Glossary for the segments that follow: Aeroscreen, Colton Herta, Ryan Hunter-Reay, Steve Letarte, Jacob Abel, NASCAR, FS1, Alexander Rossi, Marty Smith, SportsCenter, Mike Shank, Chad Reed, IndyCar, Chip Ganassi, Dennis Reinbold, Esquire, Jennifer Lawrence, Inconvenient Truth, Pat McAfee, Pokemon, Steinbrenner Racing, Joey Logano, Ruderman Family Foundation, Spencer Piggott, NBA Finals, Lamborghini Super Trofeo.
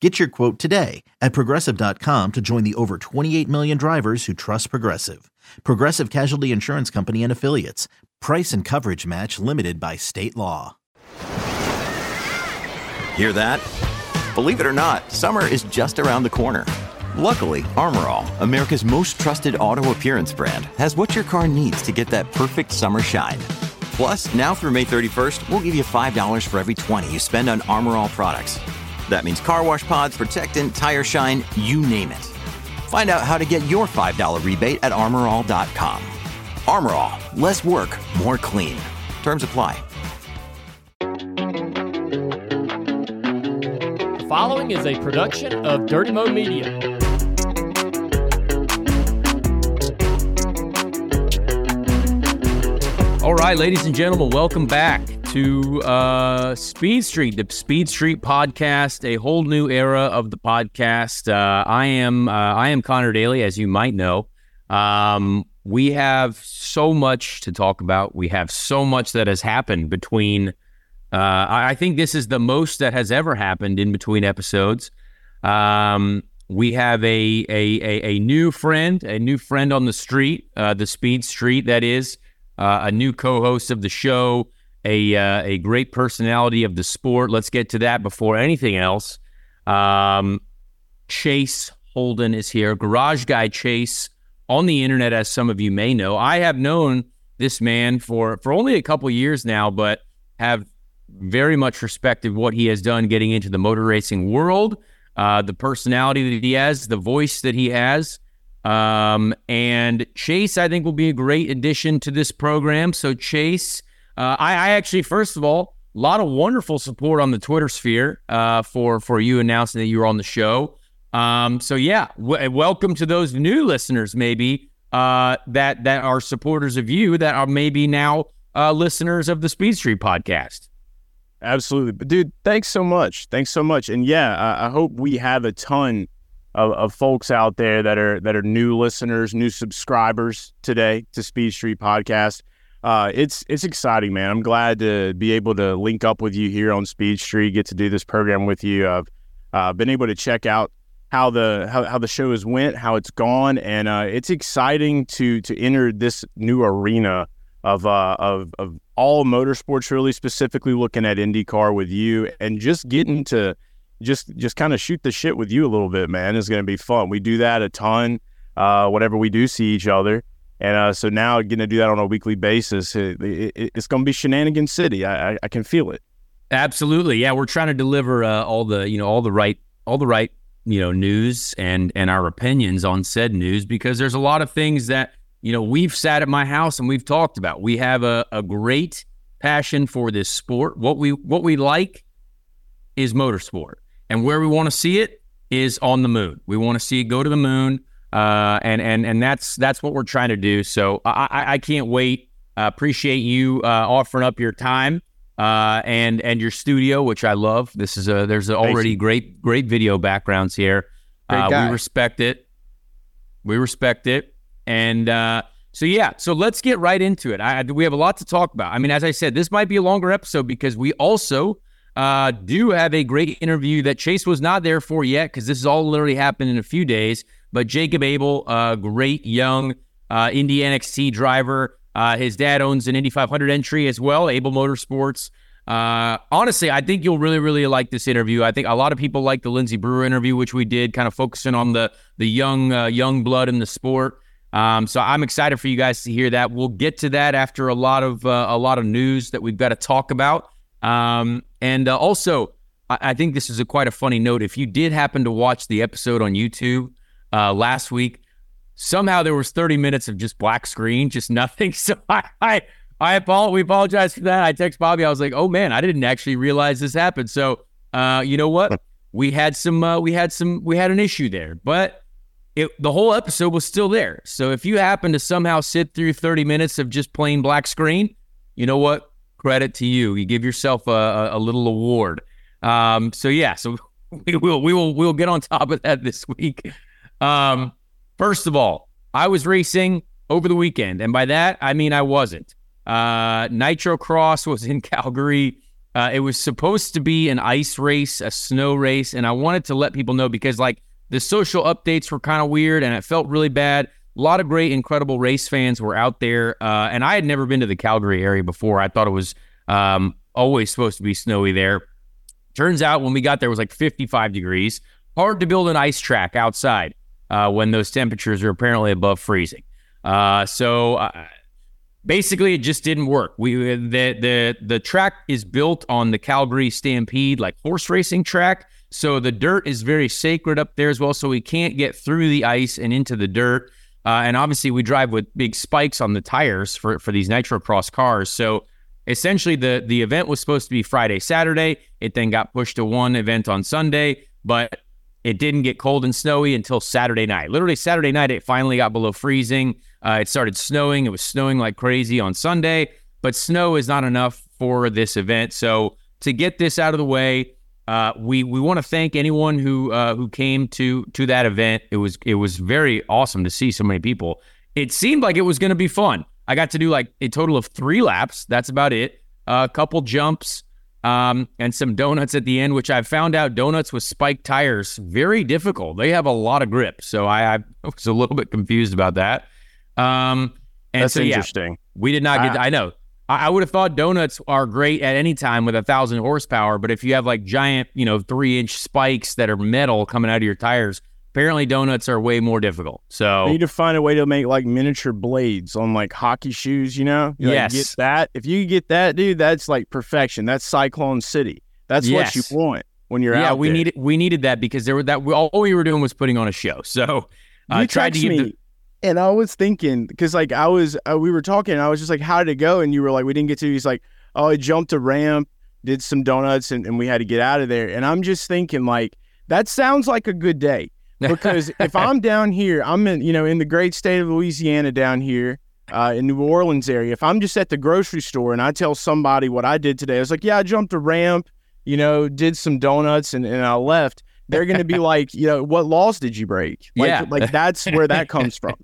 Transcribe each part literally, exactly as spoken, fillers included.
Get your quote today at Progressive dot com to join the over twenty-eight million drivers who trust Progressive. Progressive Casualty Insurance Company and Affiliates. Price and coverage match limited by state law. Hear that? Believe it or not, summer is just around the corner. Luckily, Armor All, America's most trusted auto appearance brand, has what your car needs to get that perfect summer shine. Plus, now through May thirty-first, we'll give you five dollars for every twenty dollars you spend on Armor All products. That means car wash pods, protectant, tire shine, you name it. Find out how to get your five dollars rebate at armor all dot com. Armor All, less work, more clean. Terms apply. The following is a production of Dirty Mo Media. All right, ladies and gentlemen, welcome back to uh, Speed Street, the Speed Street podcast, a whole new era of the podcast. Uh, I am uh, I am Conor Daly, as you might know. Um, we have so much to talk about. We have so much that has happened between. Uh, I think this is the most that has ever happened in between episodes. Um, we have a, a a a new friend, a new friend on the street, uh, the Speed Street, that is. Uh, a new co-host of the show, a uh, a great personality of the sport. Let's get to that before anything else. Um, Chase Holden is here. Garage Guy Chase on the internet, as some of you may know. I have known this man for, for only a couple years now, but have very much respected what he has done getting into the motor racing world, uh, the personality that he has, the voice that he has. Um, and Chase, I think, will be a great addition to this program. So Chase, uh, I, I actually, first of all, a lot of wonderful support on the Twitter sphere, uh, for, for you announcing that you were on the show. Um, so yeah, w- welcome to those new listeners, maybe, uh, that, that are supporters of you that are maybe now, uh, listeners of the Speed Street podcast. Absolutely. But dude, thanks so much. Thanks so much. And yeah, I, I hope we have a ton Of, of folks out there that are that are new listeners, new subscribers today to Speed Street Podcast. Uh, it's it's exciting, man. I'm glad to be able to link up with you here on Speed Street, get to do this program with you. I've uh, been able to check out how the how, how the show has went, how it's gone, and uh, it's exciting to to enter this new arena of uh, of of all motorsports, really, specifically looking at IndyCar with you and just getting to. Just just kind of shoot the shit with you a little bit, man. It's going to be fun. We do that a ton, uh, whenever we do see each other. And uh, so now getting to do that on a weekly basis, it, it, it's going to be Shenanigan City. I, I, I can feel it. Absolutely. Yeah, we're trying to deliver uh, all the, you know, all the right, all the right, you know, news and, and our opinions on said news, because there's a lot of things that, you know, we've sat at my house and we've talked about. We have a, a great passion for this sport. What we what we like is motorsport. And where we want to see it is on the moon. We want to see it go to the moon, uh, and and and that's that's what we're trying to do. So I, I can't wait. I appreciate you uh, offering up your time uh, and and your studio, which I love. This is a there's already great great video backgrounds here. Uh, we respect it. We respect it, and uh, so yeah. So let's get right into it. I, we have a lot to talk about. I mean, as I said, this might be a longer episode because we also. Uh, do have a great interview that Chase was not there for yet, because this is all literally happened in a few days. But Jacob Abel, uh, great young uh, Indy N X T driver. Uh, his dad owns an Indy five hundred entry as well, Abel Motorsports. Uh, honestly, I think you'll really, really like this interview. I think a lot of people like the Lindsey Brewer interview, which we did, kind of focusing on the the young uh, young blood in the sport. Um, so I'm excited for you guys to hear that. We'll get to that after a lot of uh, a lot of news that we've got to talk about. Um, and uh, also, I-, I think this is a quite a funny note. If you did happen to watch the episode on YouTube uh, last week, somehow there was thirty minutes of just black screen, just nothing. So I, I, I apologize. We apologize for that. I text Bobby. I was like, "Oh man, I didn't actually realize this happened." So uh, you know what? We had some. Uh, we had some. We had an issue there, but it, the whole episode was still there. So if you happen to somehow sit through thirty minutes of just plain black screen, you know what? Credit to you. You give yourself a, a, a little award. Um, so yeah, so we will we will we'll get on top of that this week. Um, first of all, I was racing over the weekend, and by that I mean I wasn't. Uh, Nitro Cross was in Calgary. Uh, it was supposed to be an ice race, a snow race, and I wanted to let people know because, like, the social updates were kind of weird, and it felt really bad. A lot of great, incredible race fans were out there, uh, and I had never been to the Calgary area before. I thought it was um, always supposed to be snowy there. Turns out when we got there, it was like fifty-five degrees. Hard to build an ice track outside uh, when those temperatures are apparently above freezing. Uh, so... Uh, Basically, it just didn't work. We the, the the track is built on the Calgary Stampede, like horse racing track. So the dirt is very sacred up there as well. So we can't get through the ice and into the dirt. Uh, and obviously, we drive with big spikes on the tires for, for these Nitro Cross cars. So essentially, the, the event was supposed to be Friday, Saturday. It then got pushed to one event on Sunday. But it didn't get cold and snowy until Saturday night. Literally Saturday night, it finally got below freezing. Uh, it started snowing. It was snowing like crazy on Sunday, but snow is not enough for this event. So to get this out of the way, uh, we we want to thank anyone who uh, who came to to that event. It was it was very awesome to see so many people. It seemed like it was going to be fun. I got to do like a total of three laps. That's about it. Uh, a couple jumps. Um, and some donuts at the end, which I found out donuts with spiked tires, very difficult. They have a lot of grip. So I, I was a little bit confused about that. Um, and That's so, yeah, interesting. We did not get, I, I know. I, I would have thought donuts are great at any time with a thousand horsepower, but if you have like giant, you know, three inch spikes that are metal coming out of your tires, apparently donuts are way more difficult. So you need to find a way to make like miniature blades on like hockey shoes, you know? You, yes. Like, get that. If you get that, dude, that's like perfection. That's Cyclone City. That's yes. what you want when you're yeah, out we there. Yeah, needed, we needed that because there were that all we were doing was putting on a show. So I uh, tried to give me, the... And I was thinking, because like I was, uh, we were talking, and I was just like, how did it go? And you were like, we didn't get to. He's like, oh, I jumped a ramp, did some donuts, and, and we had to get out of there. And I'm just thinking like, that sounds like a good day. Because if I'm down here, I'm in, you know, in the great state of Louisiana down here uh, in New Orleans area. If I'm just at the grocery store and I tell somebody what I did today, I was like, yeah, I jumped a ramp, you know, did some donuts and, and I left. They're going to be like, you know, what laws did you break? Like, yeah. like that's where that comes from.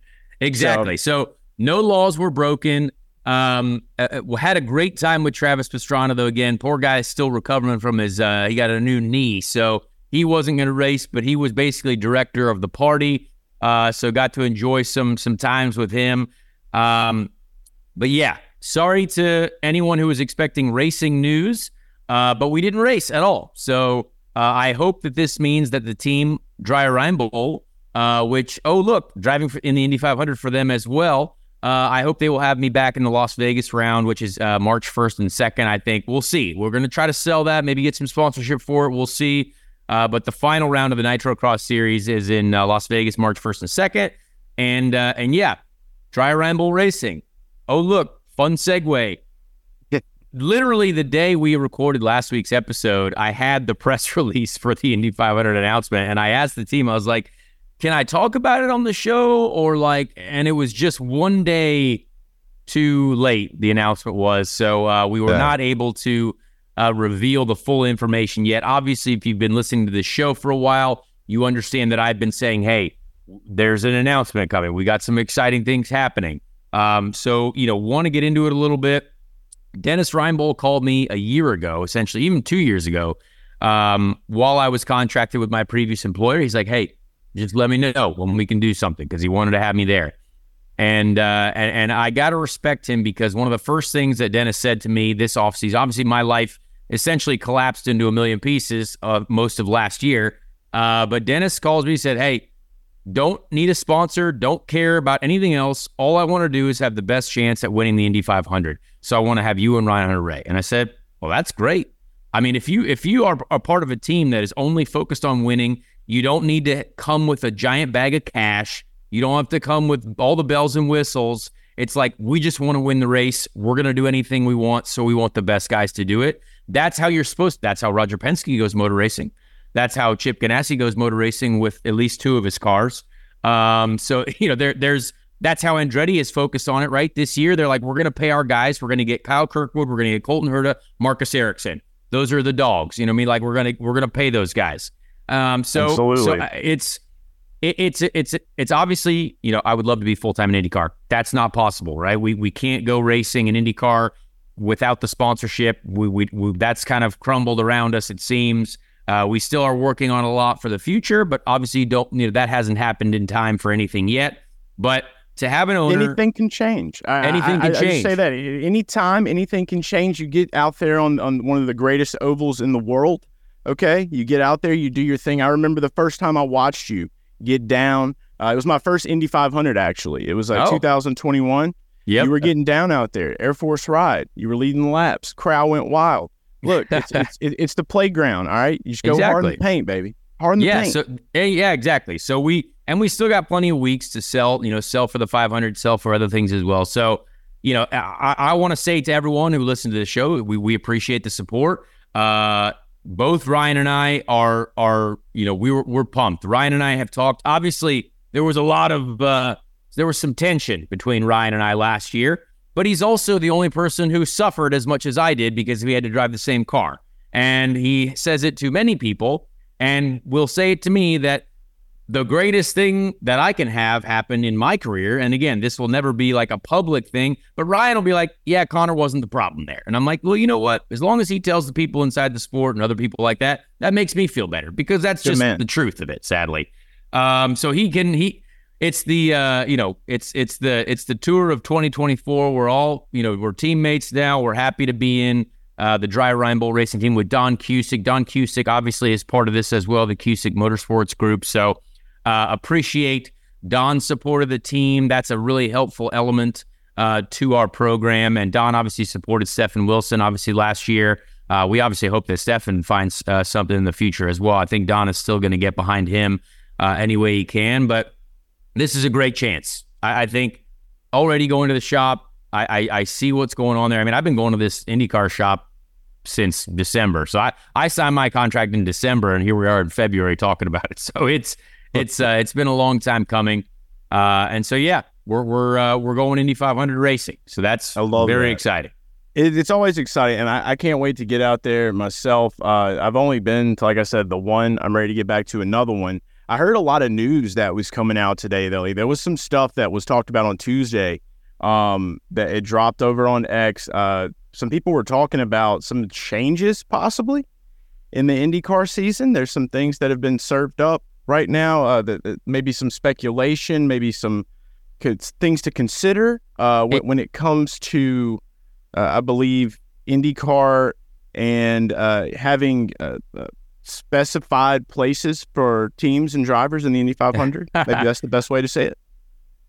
Exactly. So, so no laws were broken. Um, uh, had a great time with Travis Pastrana, though. Again, poor guy is still recovering from his, uh, he got a new knee. So he wasn't going to race, but he was basically director of the party, uh, so got to enjoy some some times with him. Um, but yeah, sorry to anyone who was expecting racing news, uh, but we didn't race at all. So uh, I hope that this means that the team Dry Rhine Bowl, uh, which, oh, look, driving for, in the Indy five hundred for them as well, uh, I hope they will have me back in the Las Vegas round, which is uh, March first and second, I think. We'll see. We're going to try to sell that, maybe get some sponsorship for it. We'll see. Uh, but the final round of the Nitro Cross Series is in uh, Las Vegas, March first and second. And, uh, and yeah, Dry Rhine Bowl racing. Oh, look, fun segue. Literally the day we recorded last week's episode, I had the press release for the Indy five hundred announcement. And I asked the team, I was like, can I talk about it on the show? Or like, and it was just one day too late, the announcement was. So uh, we were yeah. not able to Uh, reveal the full information yet. Obviously, if you've been listening to this show for a while, you understand that I've been saying, hey, there's an announcement coming. We got some exciting things happening. Um, so, you know, want to get into it a little bit. Dennis Reinbold called me a year ago, essentially, even two years ago, um, while I was contracted with my previous employer. He's like, hey, just let me know when we can do something, because he wanted to have me there. And, uh, and and I got to respect him, because one of the first things that Dennis said to me this offseason, obviously my life essentially collapsed into a million pieces of most of last year. Uh, but Dennis calls me and said, hey, don't need a sponsor. Don't care about anything else. All I want to do is have the best chance at winning the Indy five hundred. So I want to have you and Ryan Hunter-Reay. And I said, well, that's great. I mean, if you, if you are a part of a team that is only focused on winning, you don't need to come with a giant bag of cash. You don't have to come with all the bells and whistles. It's like, we just want to win the race. We're going to do anything we want, so we want the best guys to do it. That's how you're supposed to. That's how Roger Penske goes motor racing. That's how Chip Ganassi goes motor racing with at least two of his cars. Um, so, you know, there, there's that's how Andretti is focused on it, right? This year, they're like, we're going to pay our guys. We're going to get Kyle Kirkwood. We're going to get Colton Herta, Marcus Ericsson. Those are the dogs. You know what I mean? Like, we're going to we're going to pay those guys. Um, so, so it's it, it's it's it's obviously, you know, I would love to be full time in IndyCar. That's not possible, right? We we can't go racing in IndyCar without the sponsorship. We, we we that's kind of crumbled around us, it seems. Uh, we still are working on a lot for the future, but obviously, don't you know that hasn't happened in time for anything yet. But to have an owner, anything can change. I, anything can I, I, change. I just say that anytime, anything can change. You get out there on on one of the greatest ovals in the world. Okay, you get out there, you do your thing. I remember the first time I watched you get down. Uh, it was my first Indy five hundred, actually. It was like oh. two thousand twenty-one. Yep. You were getting down out there. Air Force ride. You were leading the laps. Crowd went wild. Look, it's it's, it's the playground, all right? You just go exactly. hard in the paint, baby. Hard in the yeah, paint. So, yeah, exactly. So we – and we still got plenty of weeks to sell, you know, sell for the five hundred, sell for other things as well. So, you know, I, I want to say to everyone who listened to the show, we, we appreciate the support. Uh Both Ryan and I are are you know we were we're pumped. Ryan and I have talked. Obviously, there was a lot of uh, there was some tension between Ryan and I last year. But he's also the only person who suffered as much as I did because we had to drive the same car. And he says it to many people, and will say it to me that the greatest thing that I can have happen in my career. And again, this will never be like a public thing. But Ryan will be like, yeah, Connor wasn't the problem there. And I'm like, well, you know what? As long as he tells the people inside the sport and other people like that, that makes me feel better because that's just the truth of it, sadly. Um, so he can he it's the uh, you know, it's it's the it's the tour of twenty twenty-four. We're all, you know, we're teammates now. We're happy to be in uh, the Dry Rhine Bowl racing team with Don Cusick. Don Cusick obviously is part of this as well, the Cusick Motorsports Group. So Uh, appreciate Don's support of the team. That's a really helpful element uh, to our program. And Don obviously supported Stefan Wilson, obviously, last year. Uh, we obviously hope that Stefan finds uh, something in the future as well. I think Don is still going to get behind him uh, any way he can. But this is a great chance. I, I think already going to the shop, I-, I I see what's going on there. I mean, I've been going to this IndyCar shop since December. So I, I signed my contract in December, and here we are in February talking about it. So it's... It's uh, it's been a long time coming, uh, and so yeah, we're we're uh, we're going Indy five hundred racing, so that's very that. exciting. It, it's always exciting, and I, I can't wait to get out there myself. Uh, I've only been to, like I said, the one. I'm ready to get back to another one. I heard a lot of news that was coming out today, though. There was some stuff that was talked about on Tuesday um, that it dropped over on X. Uh, some people were talking about some changes possibly in the IndyCar season. There's some things that have been served up right now, uh, the, the, maybe some speculation, maybe some c- things to consider uh, w- it, when it comes to, uh, I believe, IndyCar and uh, having uh, uh, specified places for teams and drivers in the Indy five hundred. Maybe that's the best way to say it.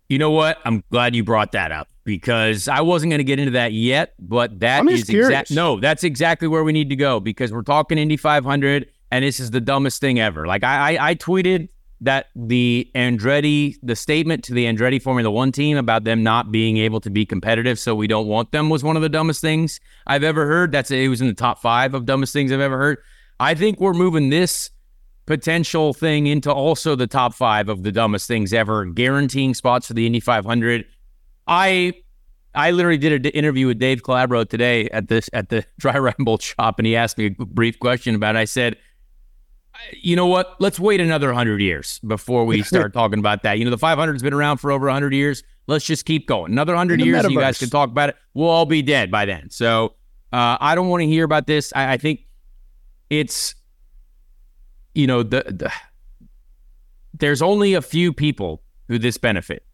You know what? I'm glad you brought that up because I wasn't going to get into that yet, but that is exactly no, that's exactly where we need to go because we're talking Indy five hundred. And this is the dumbest thing ever. Like I, I, I tweeted that the Andretti, the statement to the Andretti Formula One team about them not being able to be competitive, so we don't want them, was one of the dumbest things I've ever heard. That's it was in the top five of dumbest things I've ever heard. I think we're moving this potential thing into also the top five of the dumbest things ever, guaranteeing spots for the Indy five hundred. I, I literally did an interview with Dave Calabro today at this at the Dry Rhine Bowl shop, and he asked me a brief question about it. I said, you know what? Let's wait another one hundred years before we start talking about that. You know, the five hundred has been around for over one hundred years. Let's just keep going. Another one hundred years, metaverse. You guys can talk about it. We'll all be dead by then. So uh, I don't want to hear about this. I, I think it's, you know, the, the there's only a few people who this benefit.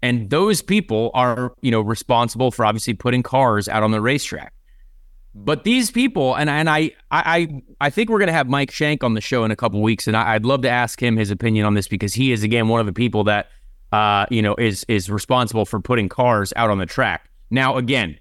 And those people are, you know, responsible for obviously putting cars out on the racetrack. But these people, and and I I I think we're going to have Mike Shank on the show in a couple of weeks, and I, I'd love to ask him his opinion on this because he is, again, one of the people that, uh, you know, is is responsible for putting cars out on the track. Now, again,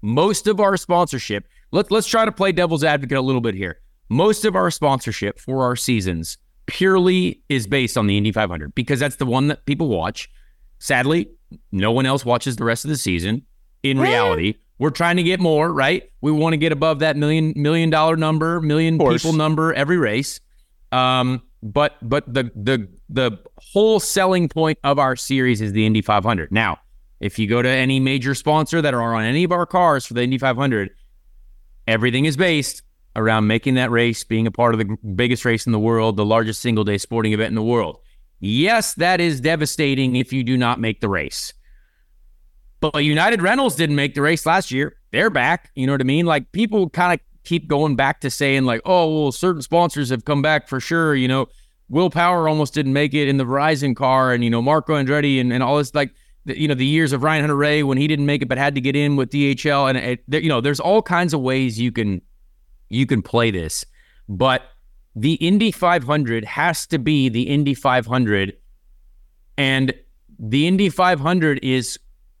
most of our sponsorship, let's let's try to play devil's advocate a little bit here. Most of our sponsorship for our seasons purely is based on the Indy five hundred because that's the one that people watch. Sadly, no one else watches the rest of the season. In reality, we're trying to get more, right? We want to get above that million million dollar number, million people number every race. Um, But but the the the whole selling point of our series is the Indy five hundred. Now, if you go to any major sponsor that are on any of our cars for the Indy five hundred, everything is based around making that race being a part of the biggest race in the world, the largest single-day sporting event in the world. Yes, that is devastating if you do not make the race. But United Rentals didn't make the race last year. They're back. You know what I mean? Like, people kind of keep going back to saying, like, oh, well, certain sponsors have come back for sure. You know, Will Power almost didn't make it in the Verizon car, and, you know, Marco Andretti and, and all this, like, the, you know, the years of Ryan Hunter-Reay when he didn't make it but had to get in with D H L. And, it, you know, there's all kinds of ways you can you can play this. But the Indy five hundred has to be the Indy five hundred, and the Indy five hundred is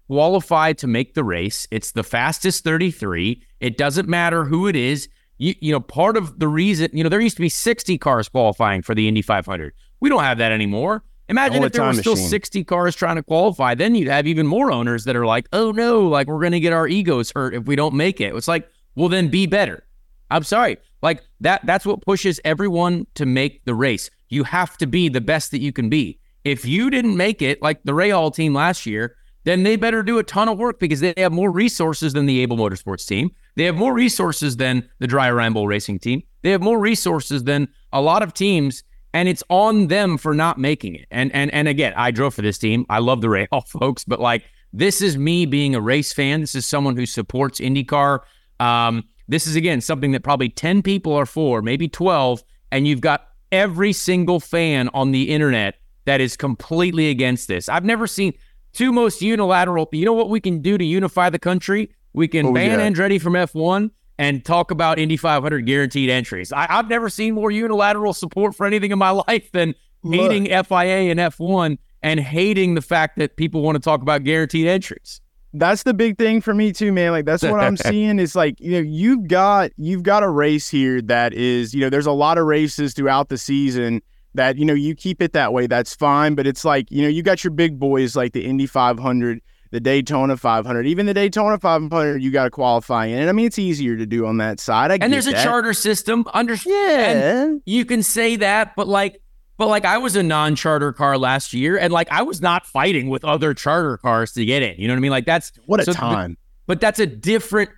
qualified to make the race. It's the fastest thirty-three. It doesn't matter who it is. You, you know, part of the reason, you know, there used to be sixty cars qualifying for the Indy five hundred. We don't have that anymore. Imagine if there were still sixty cars trying to qualify. Then you'd have even more owners that are like, oh no, like, we're going to get our egos hurt if we don't make it. It's like, well, then be better. I'm sorry. Like, that that's what pushes everyone to make the race. You have to be the best that you can be. If you didn't make it, like the Rahal team last year, then they better do a ton of work, because they have more resources than the Abel Motorsports team. They have more resources than the Dry Ryan Bowl Racing team. They have more resources than a lot of teams, and it's on them for not making it. And and and again, I drove for this team. I love the Rahal folks, but like, this is me being a race fan. This is someone who supports IndyCar. Um, this is, again, something that probably ten people are for, maybe twelve, and you've got every single fan on the internet that is completely against this. I've never seen... Two most unilateral, you know what we can do to unify the country? We can oh, ban yeah. Andretti from F one and talk about Indy five hundred guaranteed entries. I, I've never seen more unilateral support for anything in my life than Look. hating F I A and F one and hating the fact that people want to talk about guaranteed entries. That's the big thing for me too, man. Like, that's what I'm seeing is, like, you know, you've got, you've got a race here that is, you know, there's a lot of races throughout the season that, you know, you keep it that way, that's fine. But it's like, you know, you got your big boys like the Indy five hundred, the Daytona five hundred, even the Daytona five hundred, you got to qualify in. And I mean, it's easier to do on that side. I and get there's that. a charter system. Understand? Yeah. You can say that, but like, but like, I was a non-charter car last year, and like, I was not fighting with other charter cars to get in. You know what I mean? Like, that's what a so, time. But, but that's a different.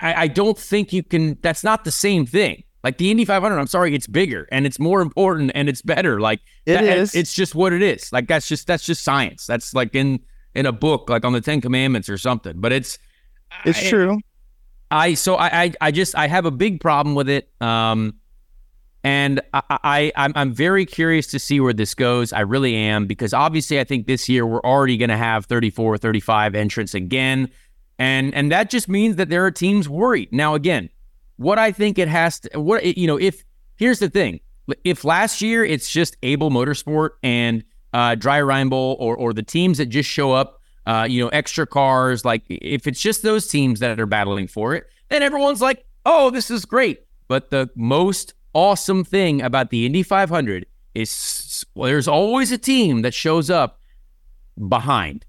I, I don't think you can. That's not the same thing. Like, the Indy five hundred, I'm sorry, it's bigger, and it's more important, and it's better. Like, it that, is. It's just what it is. Like, that's just that's just science. That's like in in a book, like on the Ten Commandments or something. But it's it's I, true. I so I, I I just I have a big problem with it. Um, and I, I I'm I'm very curious to see where this goes. I really am, because obviously I think this year we're already going to have thirty-four, thirty-five entrants again, and and that just means that there are teams worried now again. What I think it has to, what you know, if here's the thing, if last year it's just Abel Motorsport and uh, Dry Rhine Bowl or or the teams that just show up, uh, you know, extra cars, like if it's just those teams that are battling for it, then everyone's like, oh, this is great. But the most awesome thing about the Indy five hundred is, well, there's always a team that shows up behind,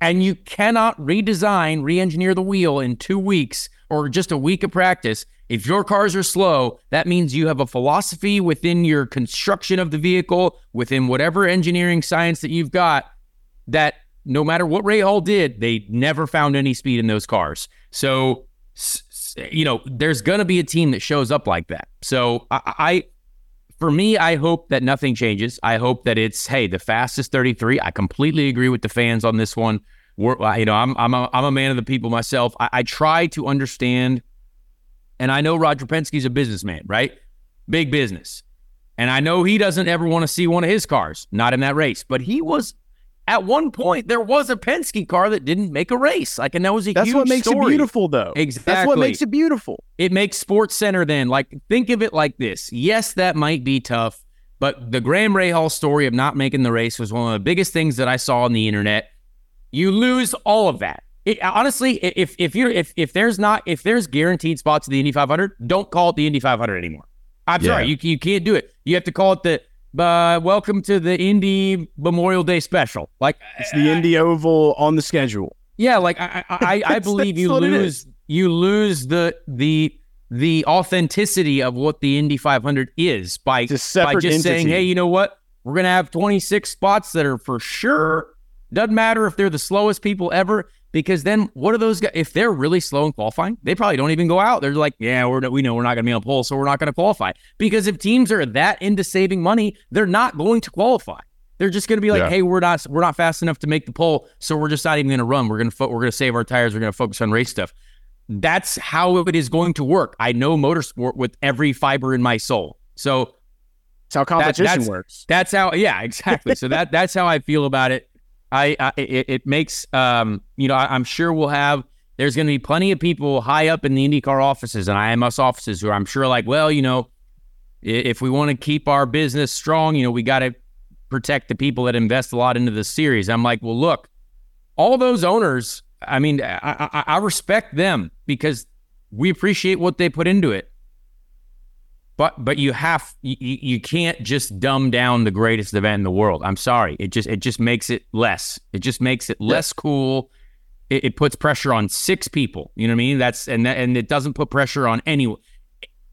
and you cannot redesign, re-engineer the wheel in two weeks or just a week of practice. If your cars are slow, that means you have a philosophy within your construction of the vehicle, within whatever engineering science that you've got, that no matter what Rahal did, they never found any speed in those cars. So, you know, there's going to be a team that shows up like that. So I, I, for me, I hope that nothing changes. I hope that it's, hey, the fastest thirty-three. I completely agree with the fans on this one. We're, you know, I'm I'm a, I'm a man of the people myself. I, I try to understand, and I know Roger Penske's a businessman, right? Big business. And I know he doesn't ever want to see one of his cars, not in that race. But he was, at one point, there was a Penske car that didn't make a race. Like, and that was a That's huge story. That's what makes it beautiful, though. Exactly. That's what makes it beautiful. It makes SportsCenter then. Like, think of it like this. Yes, that might be tough, but the Graham Rahal story of not making the race was one of the biggest things that I saw on the internet. You lose all of that. It, honestly, if if you if if there's not if there's guaranteed spots in the Indy five hundred, don't call it the Indy five hundred anymore. I'm yeah. sorry, you you can't do it. You have to call it the uh, Welcome to the Indy Memorial Day Special. Like, it's the I, Indy Oval on the schedule. Yeah, like I I, I, I believe you lose you lose the the the authenticity of what the Indy five hundred is by, by just entity. saying, hey, you know what? We're going to have twenty-six spots that are for sure. Doesn't matter if they're the slowest people ever, because then what are those guys? If they're really slow in qualifying, they probably don't even go out. They're like, yeah, we're, we know we're not going to be on pole, so we're not going to qualify. Because if teams are that into saving money, they're not going to qualify. They're just going to be like, yeah. hey, we're not we're not fast enough to make the pole, so we're just not even going to run. We're going to fo- we're going to save our tires. We're going to focus on race stuff. That's how it is going to work. I know motorsport with every fiber in my soul. So it's how competition that, that's, works. That's how, yeah, exactly. So that that's how I feel about it. I, I it, it makes um you know I, I'm sure we'll have there's going to be plenty of people high up in the IndyCar offices and I M S offices who I'm sure like, well, you know, if we want to keep our business strong, you know, we got to protect the people that invest a lot into the series. I'm like, well, look, all those owners, I mean, I, I, I respect them because we appreciate what they put into it. But but you have you, you can't just dumb down the greatest event in the world. I'm sorry. It just it just makes it less. It just makes it less cool. It, it puts pressure on six people. You know what I mean? That's and that, and it doesn't put pressure on anyone.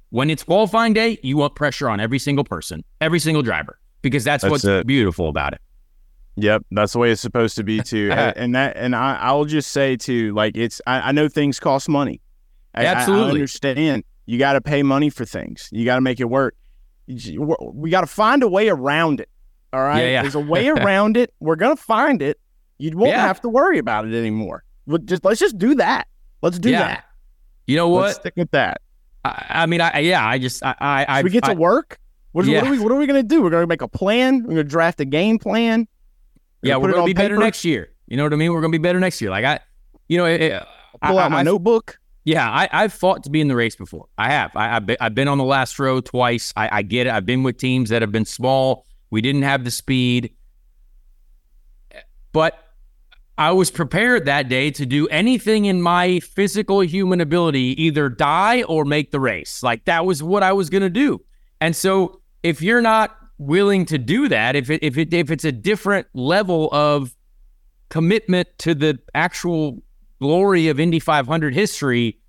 When it's qualifying day, you want pressure on every single person, every single driver, because that's, that's what's it. beautiful about it. Yep, that's the way it's supposed to be too. and that, and I, I'll just say too, like it's. I, I know things cost money. I, Absolutely, I, I understand. You got to pay money for things. You got to make it work. We got to find a way around it. All right, yeah, yeah. There's a way around it. We're gonna find it. You won't yeah. have to worry about it anymore. We'll just let's just do that. Let's do yeah. that. You know what? Let's stick with that. I, I mean, I yeah. I just I I so I, we get I, to work. What, yeah. what are we? What are we gonna do? We're gonna make a plan. We're gonna draft a game plan. Yeah, we're going to be paper. better next year. You know what I mean? We're going to be better next year. Like, I, you know, it, it, pull I, out I, my I've, notebook. Yeah, I, I've fought to be in the race before. I have. I, I've, been, I've been on the last row twice. I, I get it. I've been with teams that have been small. We didn't have the speed. But I was prepared that day to do anything in my physical human ability, either die or make the race. Like, that was what I was going to do. And so if you're not willing to do that, if it if it if it's a different level of commitment to the actual glory of Indy five hundred history,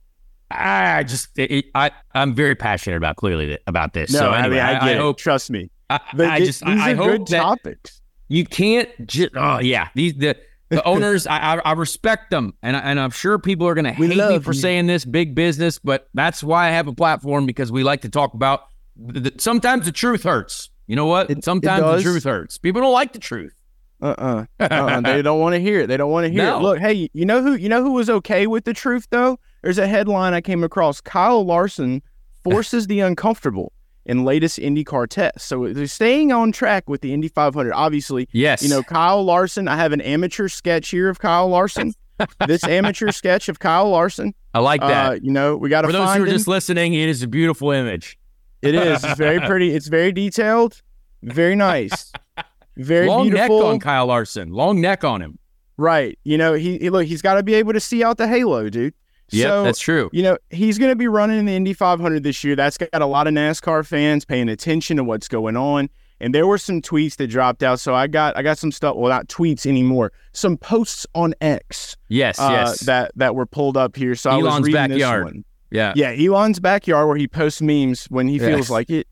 I just it, I I'm very passionate about clearly about this. No, so anyway, I mean, I, I, I hope trust me. I, I it, just these I, are I hope good that topics. You can't just oh yeah these the the owners I, I I respect them and I, and I'm sure people are gonna we hate me for you. saying this big business, but that's why I have a platform because we like to talk about the, sometimes the truth hurts. You know what? It, Sometimes it the truth hurts. People don't like the truth. Uh-uh. uh-uh. They don't want to hear it. They don't want to hear no. it. Look, hey, you know who you know who was okay with the truth, though? There's a headline I came across. Kyle Larson forces the uncomfortable in latest IndyCar test. So they're staying on track with the Indy five hundred, obviously. Yes. You know, Kyle Larson, I have an amateur sketch here of Kyle Larson. This amateur sketch of Kyle Larson. I like that. Uh, you know, we got to find For those who are him. just listening, it is a beautiful image. It is. It's very pretty. It's very detailed. Very nice. Very Long beautiful. Long neck on Kyle Larson. Long neck on him. Right. You know, he, he look, he's got to be able to see out the halo, dude. Yeah, so, that's true. You know, he's going to be running in the Indy five hundred this year. That's got a lot of NASCAR fans paying attention to what's going on. And there were some tweets that dropped out. So I got I got some stuff. Well, not tweets anymore. Some posts on X. Yes, uh, yes. That, that were pulled up here. So Elon's I was reading backyard. this one. Yeah, yeah. Elon's backyard where he posts memes when he feels yes. like it.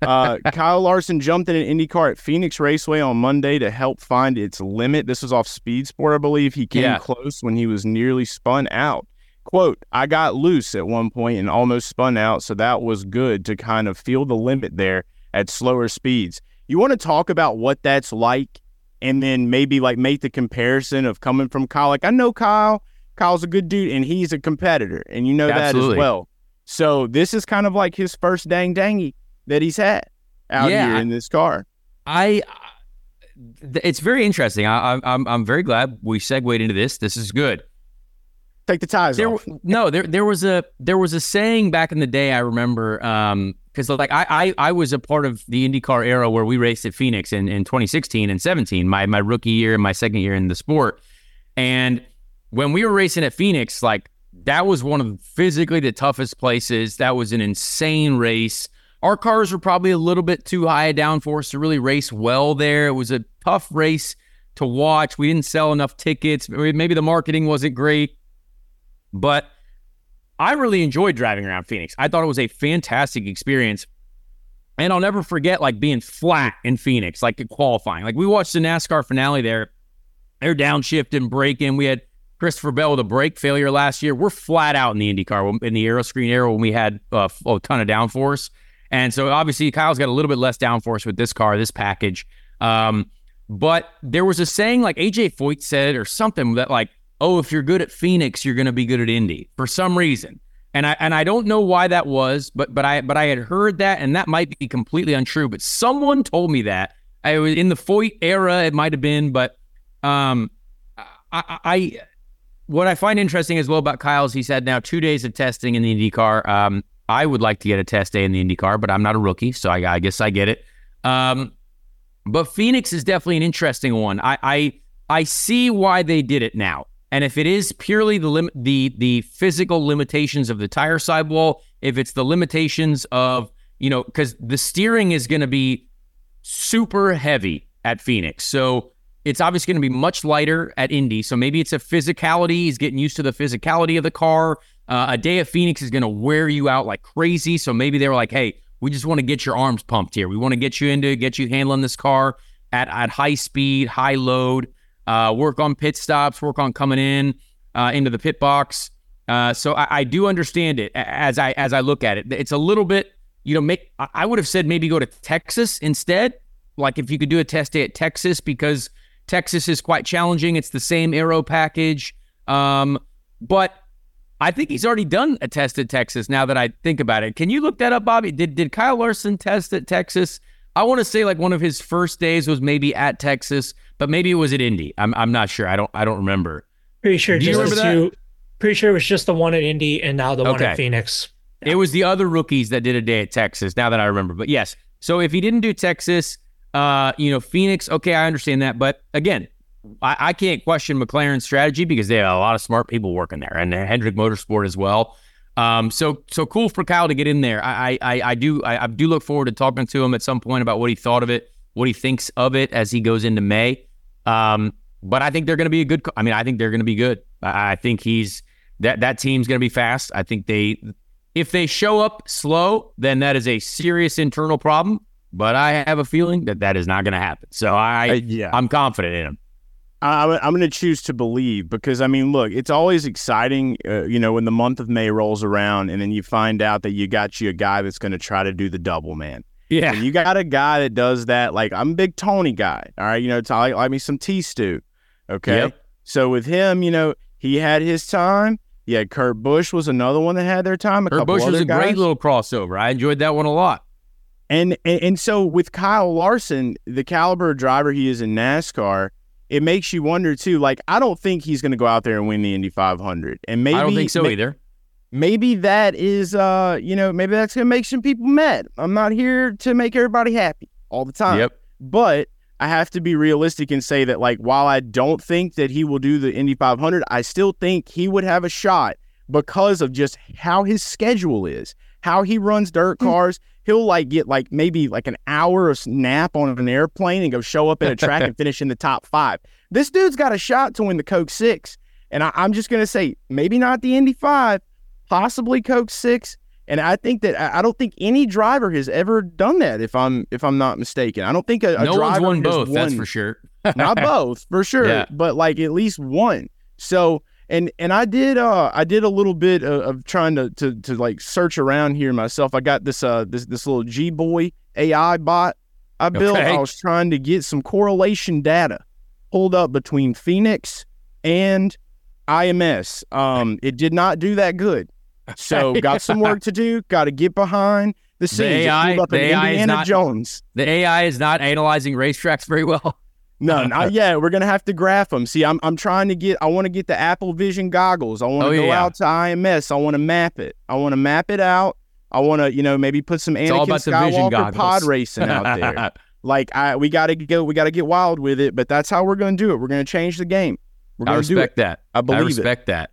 Uh, Kyle Larson jumped in an Indy car at Phoenix Raceway on Monday to help find its limit. This was off Speed Sport, I believe. He came yeah. close when he was nearly spun out. Quote, I got loose at one point and almost spun out, so that was good to kind of feel the limit there at slower speeds. You want to talk about what that's like and then maybe like make the comparison of coming from Kyle. Like, I know Kyle. Kyle's a good dude, and he's a competitor, and you know that Absolutely. as well. So this is kind of like his first dang dangy that he's had out yeah, here in this car. I, it's very interesting. I, I'm I'm very glad we segued into this. This is good. Take the ties there, off. No, there there was a there was a saying back in the day. I remember because um, like I, I I was a part of the IndyCar era where we raced at Phoenix in, in twenty sixteen and seventeen, my my rookie year and my second year in the sport, and. When we were racing at Phoenix, like that was one of physically the toughest places. That was an insane race. Our cars were probably a little bit too high a downforce to really race well there. It was a tough race to watch. We didn't sell enough tickets. Maybe the marketing wasn't great. But I really enjoyed driving around Phoenix. I thought it was a fantastic experience. And I'll never forget, like, being flat in Phoenix, like, qualifying. Like, we watched the NASCAR finale there. They're downshifting, braking. We had Christopher Bell with a brake failure last year. We're flat out in the IndyCar, in the Aeroscreen era, when we had uh, a ton of downforce. And so, obviously, Kyle's got a little bit less downforce with this car, this package. Um, but there was a saying, like, A J Foyt said or something, that, like, oh, if you're good at Phoenix, you're going to be good at Indy for some reason. And I and I don't know why that was, but but I but I had heard that, and that might be completely untrue. But someone told me that. I was in the Foyt era, it might have been, but um, I, I what I find interesting as well about Kyle is he's had now two days of testing in the IndyCar. Um, I would like to get a test day in the IndyCar, but I'm not a rookie, so I, I guess I get it. Um, but Phoenix is definitely an interesting one. I I, I see why they did it now. And if it is purely the lim- the the physical limitations of the tire sidewall, if it's the limitations of, you know, because the steering is going to be super heavy at Phoenix. So it's obviously going to be much lighter at Indy. So maybe it's a physicality. He's getting used to the physicality of the car. Uh, a day at Phoenix is going to wear you out like crazy. So maybe they were like, hey, we just want to get your arms pumped here. We want to get you into, get you handling this car at, at high speed, high load. Uh, work on pit stops, work on coming in uh, into the pit box. Uh, so I, I do understand it as I as I look at it. It's a little bit, you know, make, I would have said maybe go to Texas instead. Like if you could do a test day at Texas, because Texas is quite challenging. It's the same aero package. Um, but I think he's already done a test at Texas now that I think about it. Can you look that up, Bobby? Did, did Kyle Larson test at Texas? I want to say like one of his first days was maybe at Texas, but maybe it was at Indy. I'm I'm not sure. I don't I don't remember. Pretty sure. Do you remember that? Two, pretty sure it was just the one at Indy and now the okay. one at Phoenix. Yeah. It was the other rookies that did a day at Texas. Now that I remember, but yes. So if he didn't do Texas, uh, you know, Phoenix. Okay, I understand that. But again, I, I can't question McLaren's strategy because they have a lot of smart people working there, and Hendrick Motorsport as well. Um, so so cool for Kyle to get in there. I I, I do I, I do look forward to talking to him at some point about what he thought of it, what he thinks of it as he goes into May. Um, but I think they're going to be a good. Co- I mean, I think they're going to be good. I, I think he's that that team's going to be fast. I think they, if they show up slow, then that is a serious internal problem. But I have a feeling that that is not going to happen. So I, I yeah. I'm confident in him. I'm going to choose to believe because, I mean, look, it's always exciting, uh, you know, when the month of May rolls around and then you find out that you got you a guy that's going to try to do the double, man. Yeah. And you got a guy that does that. Like, I'm a big Tony guy. All right. You know, I like me some T-Stew. Okay. Yep. So with him, you know, he had his time. Yeah. Kurt Busch was another one that had their time. A Kurt Busch was a guys. great little crossover. I enjoyed that one a lot. And, and and so with Kyle Larson, the caliber of driver he is in NASCAR, it makes you wonder, too. Like, I don't think he's going to go out there and win the Indy five hundred. And maybe I don't think so ma- either. Maybe that is, uh, you know, maybe that's going to make some people mad. I'm not here to make everybody happy all the time. Yep. But I have to be realistic and say that, like, while I don't think that he will do the Indy five hundred, I still think he would have a shot because of just how his schedule is, how he runs dirt cars. He'll like get like maybe like an hour of nap on an airplane and go show up at a track and finish in the top five. This dude's got a shot to win the Coke six. And I, I'm just going to say, maybe not the Indy five, possibly Coke six. And I think that I, I don't think any driver has ever done that. If I'm, if I'm not mistaken, I don't think a, a no driver one's won has both. Won, that's for sure. Not both for sure, yeah. But like at least one. So, And and I did uh I did a little bit of, of trying to, to to like search around here myself. I got this uh this this little G-Boy A I bot I built. Okay. I was trying to get some correlation data pulled up between Phoenix and I M S. Um, it did not do that good. So got some work to do. Got to get behind the scenes. The A I, up the A I Indiana is not Jones. The A I is not analyzing racetracks very well. No, not yet. We're going to have to graph them. See, I'm I'm trying to get, I want to get the Apple Vision goggles. I want to oh, go yeah. out to I M S. I want to map it. I want to map it out. I want to, you know, maybe put some Anakin Skywalker pod racing out there. Like, I we got to go, we got to get wild with it, but that's how we're going to do it. We're going to change the game. We're going to do it. I respect that. I believe it. I respect that.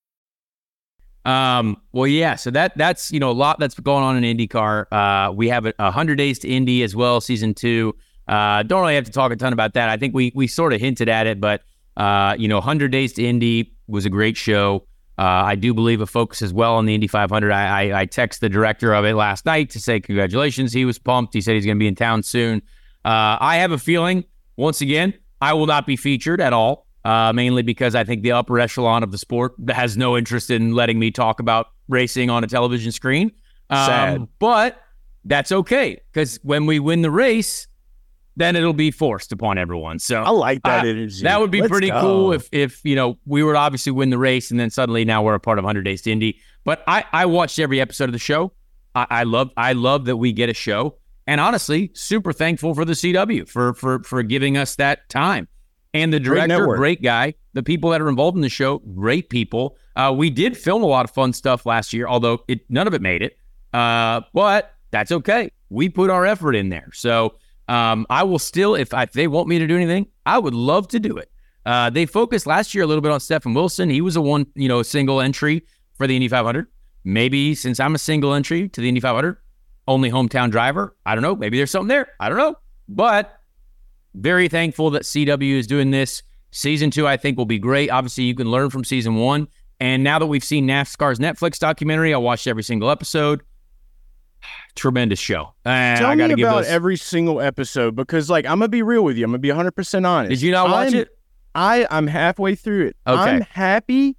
Um, well, yeah, so that, that's, you know, a lot that's going on in IndyCar. Uh, we have a, a hundred days to Indy as well. Season two, uh, don't really have to talk a ton about that. I think we, we sort of hinted at it, but, uh, you know, hundred days to Indy was a great show. Uh, I do believe it focuses well on the Indy five hundred. I, I, I texted the director of it last night to say, congratulations. He was pumped. He said he's going to be in town soon. Uh, I have a feeling once again, I will not be featured at all. Uh, mainly because I think the upper echelon of the sport has no interest in letting me talk about racing on a television screen. Um, Sad. But that's okay, because when we win the race, then it'll be forced upon everyone. So I like that uh, energy. That would be Let's pretty go. cool if, if you know, we were to obviously win the race and then suddenly now we're a part of one hundred Days to Indy. But I, I watched every episode of the show. I, I love I love that we get a show. And honestly, super thankful for the C W for for for giving us that time. And the director, great, great guy. The people that are involved in the show, great people. Uh, we did film a lot of fun stuff last year, although it, none of it made it. Uh, but that's okay. We put our effort in there. So um, I will still, if, I, if they want me to do anything, I would love to do it. Uh, they focused last year a little bit on Stefan Wilson. He was a one, you know, single entry for the Indy five hundred. Maybe since I'm a single entry to the Indy five hundred, only hometown driver, I don't know. Maybe there's something there. I don't know. But very thankful that C W is doing this. Season two, I think, will be great. Obviously, you can learn from season one. And now that we've seen NASCAR's Netflix documentary, I watched every single episode. Tremendous show. And Tell I gotta me give about those... every single episode, because, like, I'm going to be real with you. I'm going to be one hundred percent honest. Did you not watch I'm, it? I, I'm halfway through it. Okay. I'm happy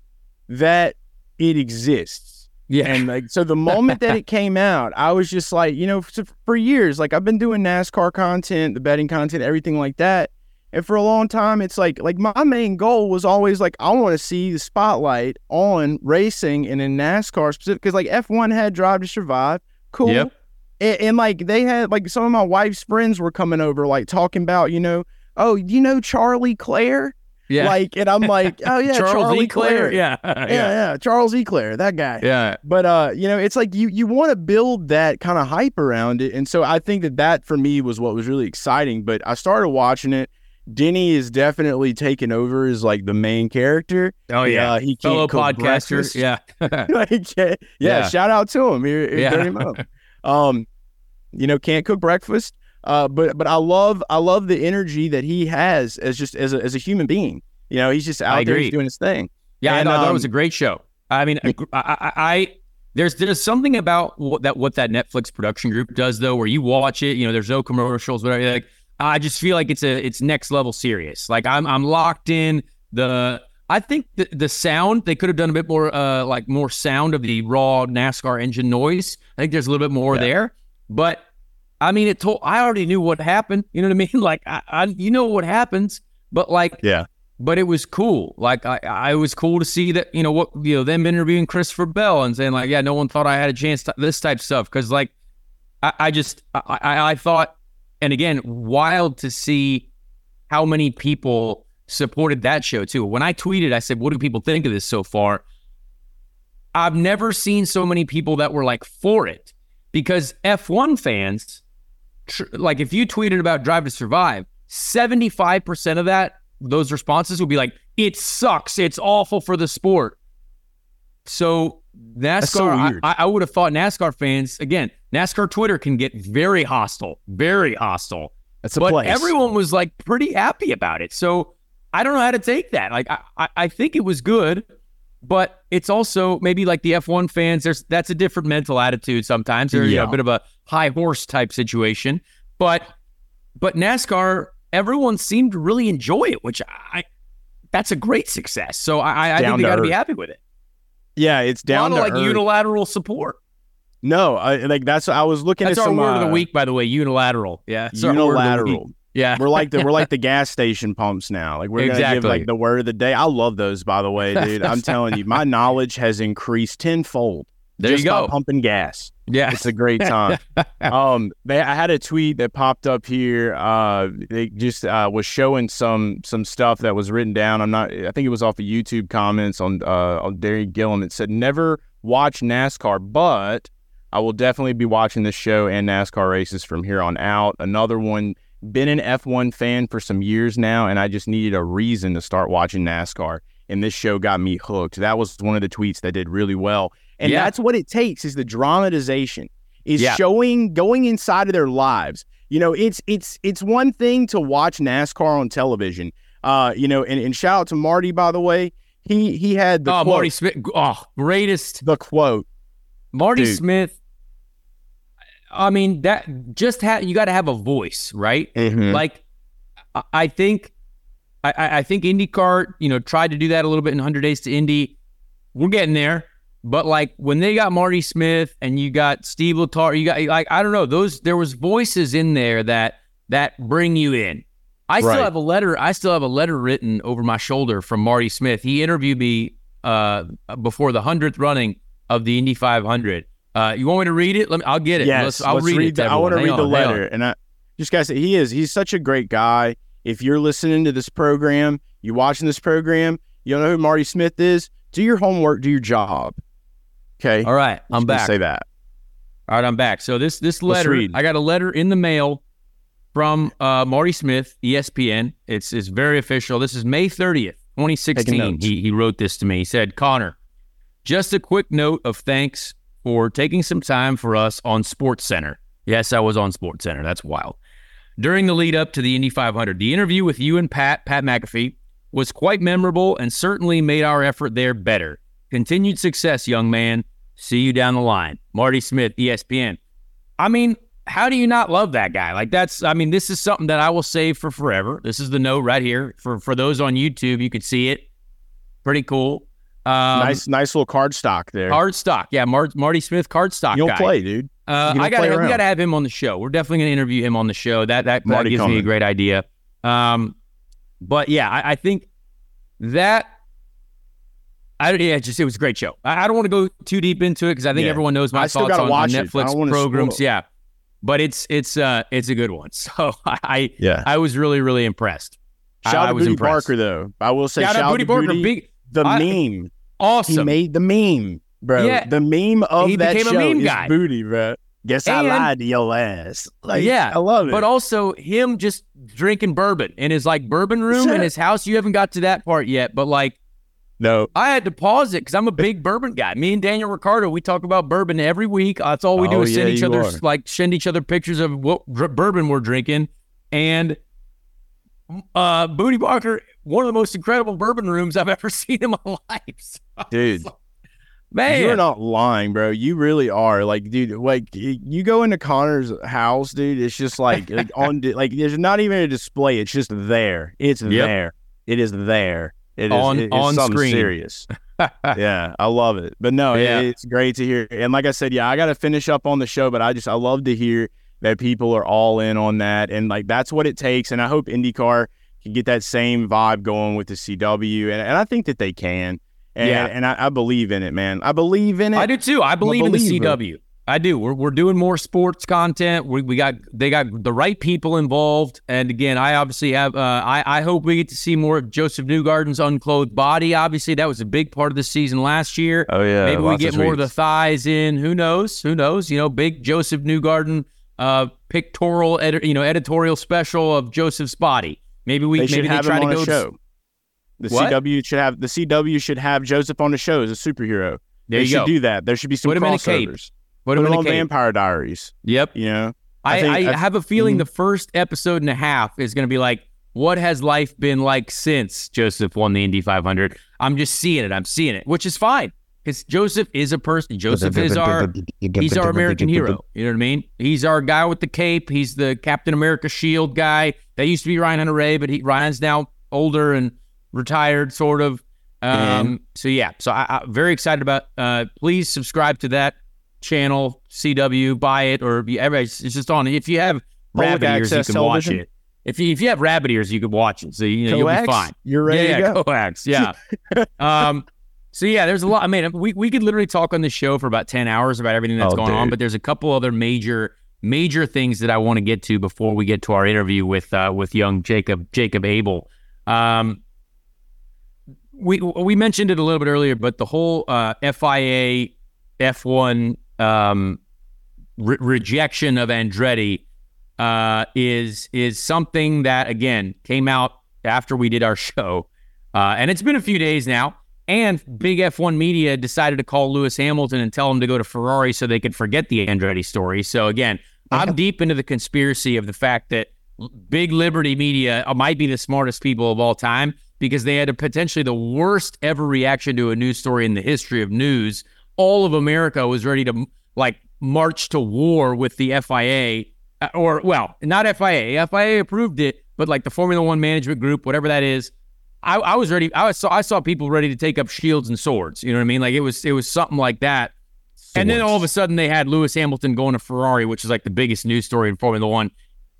that it exists. Yeah. And, like, so the moment that it came out, I was just like, you know, for, for years, like, I've been doing NASCAR content, the betting content, everything like that. And for a long time, it's like, like my main goal was always like, I want to see the spotlight on racing and in NASCAR specific, because like F one had Drive to Survive. Cool. Yep. And, and like they had, like some of my wife's friends were coming over, like talking about, you know, oh, you know, Charlie Claire. Yeah. Like, and I'm like, oh yeah, Charles, Charles E. Claire. Claire. Yeah. yeah. Yeah. Yeah. Charles E. Claire, that guy. Yeah. But, uh, you know, it's like you, you want to build that kind of hype around it. And so I think that that for me was what was really exciting, but I started watching it. Denny is definitely taking over as like the main character. Oh yeah. Uh, he can't Fellow podcaster. Yeah. like, yeah. Yeah. Shout out to him. You're, you're yeah. Dirty Mo. Um, you know, can't cook breakfast. Uh, but but I love I love the energy that he has as just as a, as a human being. You know, he's just out there doing his thing. Yeah, and, I thought um, it was a great show. I mean, I, I, I there's there's something about what that what that Netflix production group does though, where you watch it. You know, there's no commercials, whatever. Like, I just feel like it's a it's next level serious. Like I'm I'm locked in the. I think the the sound they could have done a bit more uh like more sound of the raw NASCAR engine noise. I think there's a little bit more yeah. there, but. I mean, it told, I already knew what happened. You know what I mean? Like, I, I you know what happens, but like, yeah. But it was cool. Like, I, I was cool to see that, you know, what, you know, them interviewing Christopher Bell and saying like, yeah, no one thought I had a chance to this type of stuff. Cause like, I, I just, I, I, I thought, and again, wild to see how many people supported that show too. When I tweeted, I said, what do people think of this so far? I've never seen so many people that were like for it, because F one fans, like if you tweeted about Drive to Survive, seventy-five percent of that, those responses would be like, it sucks. It's awful for the sport. So NASCAR, so I, I would have thought NASCAR fans, again, NASCAR Twitter can get very hostile, very hostile. That's a but place. Everyone was like pretty happy about it. So I don't know how to take that. Like I, I think it was good, but it's also maybe like the F one fans, there's that's a different mental attitude sometimes. There's yeah. you know, a bit of a high horse type situation. But but NASCAR, everyone seemed to really enjoy it, which I that's a great success. So I, I think we got to be happy with it. Yeah, it's down to like earth. Unilateral support. No, I, like that's I was looking that's at some word uh, of the week, by the way, unilateral. Yeah, unilateral. Yeah, we're like the we're like the gas station pumps now. Like we're exactly. gonna give like the word of the day. I love those, by the way, dude. I'm telling you, my knowledge has increased tenfold. There just you go, by pumping gas. Yeah, it's a great time. um, they, I had a tweet that popped up here. Uh, they just uh, was showing some some stuff that was written down. I'm not. I think it was off of YouTube comments on uh, on Derry Gillum. It said, "Never watch NASCAR, but I will definitely be watching this show and NASCAR races from here on out." Another one. Been an F one fan for some years now, and I just needed a reason to start watching NASCAR, and this show got me hooked. That was one of the tweets that did really well, and yeah. that's what it takes is the dramatization, is yeah. showing, going inside of their lives. You know, it's it's it's one thing to watch NASCAR on television, uh, you know, and, and shout out to Marty, by the way. He he had the oh, quote. Marty Smith, oh, greatest. The quote. Marty Dude. Smith. I mean, that just had you got to have a voice, right? Mm-hmm. Like, I, I think, I, I think IndyCar, you know, tried to do that a little bit in one hundred Days to Indy. We're getting there, but like when they got Marty Smith and you got Steve Letarte, you got like I don't know those. There was voices in there that that bring you in. I right. still have a letter. I still have a letter written over my shoulder from Marty Smith. He interviewed me uh, before the hundredth running of the Indy five hundred. Uh, you want me to read it? Let me. I'll get it. Yes, let's, I'll let's read, read it. The, I want to hang read on, the letter, and I just gotta say he is. He's such a great guy. If you're listening to this program, you're watching this program, you don't know who Marty Smith is. Do your homework. Do your job. Okay. All right. I'm back. Say that. All right. I'm back. So this this letter. I got a letter in the mail from uh, Marty Smith, E S P N. It's it's very official. This is May thirtieth, twenty sixteen. He he wrote this to me. He said, "Connor, just a quick note of thanks for taking some time for us on SportsCenter." Yes, I was on SportsCenter. That's wild. "During the lead up to the Indy five hundred, the interview with you and Pat, Pat McAfee, was quite memorable and certainly made our effort there better. Continued success, young man. See you down the line. Marty Smith, E S P N." I mean, how do you not love that guy? Like that's, I mean, this is something that I will save for forever. This is the note right here. For for those on YouTube, you could see it. Pretty cool. Um, nice, nice little card stock there. Card stock, yeah. Mar- Marty Smith card stock. You'll guy. play, dude. Uh, I got. We got to have him on the show. We're definitely going to interview him on the show. That that, that gives Coleman. me a great idea. Um, but yeah, I, I think that I yeah, just it was a great show. I, I don't want to go too deep into it because I think yeah. everyone knows my I thoughts on, on Netflix programs. Yeah, but it's it's uh it's a good one. So I yeah. I was really really impressed. Shout I, out I was Booty impressed. Parker though. I will say shout, shout out Booty Parker. Big. The I, meme. Awesome. He made the meme, bro. Yeah. The meme of he that show meme is guy. Booty, bro. Guess and, I lied to your ass. Like, yeah. I love it. But also him just drinking bourbon in his, like, bourbon room Shut in up. his house. You haven't got to that part yet, but, like, no. I had to pause it because I'm a big bourbon guy. Me and Daniel Ricciardo, we talk about bourbon every week. That's all we do oh, is send yeah, each other, are. like, send each other pictures of what dr- bourbon we're drinking. And uh, Booty Barker... one of the most incredible bourbon rooms I've ever seen in my life. So dude, like, man. You're not lying, bro. You really are. Like, dude, like you go into Connor's house, dude, it's just like, like on, like there's not even a display. It's just there. It's yep. there. It is there. It is on, it is on something screen. serious. Yeah, I love it. But no, yeah. it, it's great to hear. And like I said, yeah, I got to finish up on the show, but I just, I love to hear that people are all in on that. And like, that's what it takes. And I hope IndyCar can get that same vibe going with the C W, and, and I think that they can, and, yeah. and I, I believe in it, man. I believe in it. I do too. I believe in the C W. I do. We're we're doing more sports content. We we got they got the right people involved, and again, I obviously have. Uh, I I hope we get to see more of Joseph Newgarden's unclothed body. Obviously, that was a big part of the season last year. Oh yeah, maybe we get of more of the thighs in. Who knows? Who knows? You know, big Joseph Newgarden uh, pictorial, edi- you know, editorial special of Joseph's body. Maybe we they should maybe have they try him on to go a show. To... The what? C W should have the C W should have Joseph on the show as a superhero. There they you should go. do that. There should be some Put him crossovers. In a cape. Put, Put him, him in on a cape. Vampire Diaries. Yep. You know, I I, think, I, I th- have a feeling mm-hmm. the first episode and a half is going to be like, what has life been like since Joseph won the Indy five hundred? I'm just seeing it. I'm seeing it, which is fine because Joseph is a person. Joseph is our he's our American hero. You know what I mean? He's our guy with the cape. He's the Captain America shield guy. That used to be Ryan Hunter-Reay, but he, Ryan's now older and retired, sort of. Um, so, yeah. So, I, I'm very excited about uh, please subscribe to that channel, C W, buy it, or be, it's just on. If you have rabbit ears, you can television? watch it. If you, if you have rabbit ears, you could watch it. So, you know, coax, you'll be fine. You're ready yeah, to yeah, go. Coax, yeah. um, so, yeah, there's a lot. I mean, we, we could literally talk on this show for about ten hours about everything that's oh, going dude. on, but there's a couple other major, major things that I want to get to before we get to our interview with uh, with young Jacob, Jacob Abel. Um, we we mentioned it a little bit earlier, but the whole uh, F I A, F one um, re- rejection of Andretti Uh, is is something that, again, came out after we did our show. Uh, and it's been a few days now. And Big F one Media decided to call Lewis Hamilton and tell him to go to Ferrari so they could forget the Andretti story. So, again, I'm deep into the conspiracy of the fact that Big Liberty Media might be the smartest people of all time, because they had a potentially the worst ever reaction to a news story in the history of news. All of America was ready to, like, march to war with the F I A. Or, well, not F I A. F I A approved it, but like the Formula One management group, whatever that is, I, I was ready. I was, saw I saw people ready to take up shields and swords. You know what I mean? Like it was it was something like that. Swords. And then all of a sudden they had Lewis Hamilton going to Ferrari, which is like the biggest news story in Formula One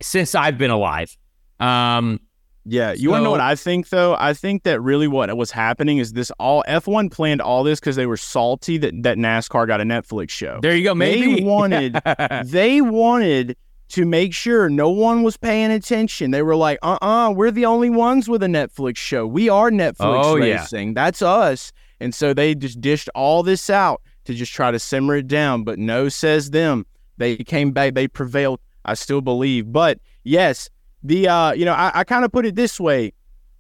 since I've been alive. Um, yeah, you so, want to know what I think though? I think that really what was happening is this all F one planned all this because they were salty that, that NASCAR got a Netflix show. There you go. Maybe they wanted they wanted. to make sure no one was paying attention. They were like, uh-uh, we're the only ones with a Netflix show. We are Netflix oh, racing. Yeah. That's us. And so they just dished all this out to just try to simmer it down. But no says them. They came back. They prevailed, I still believe. But, yes, the uh, you know, I, I kind of put it this way.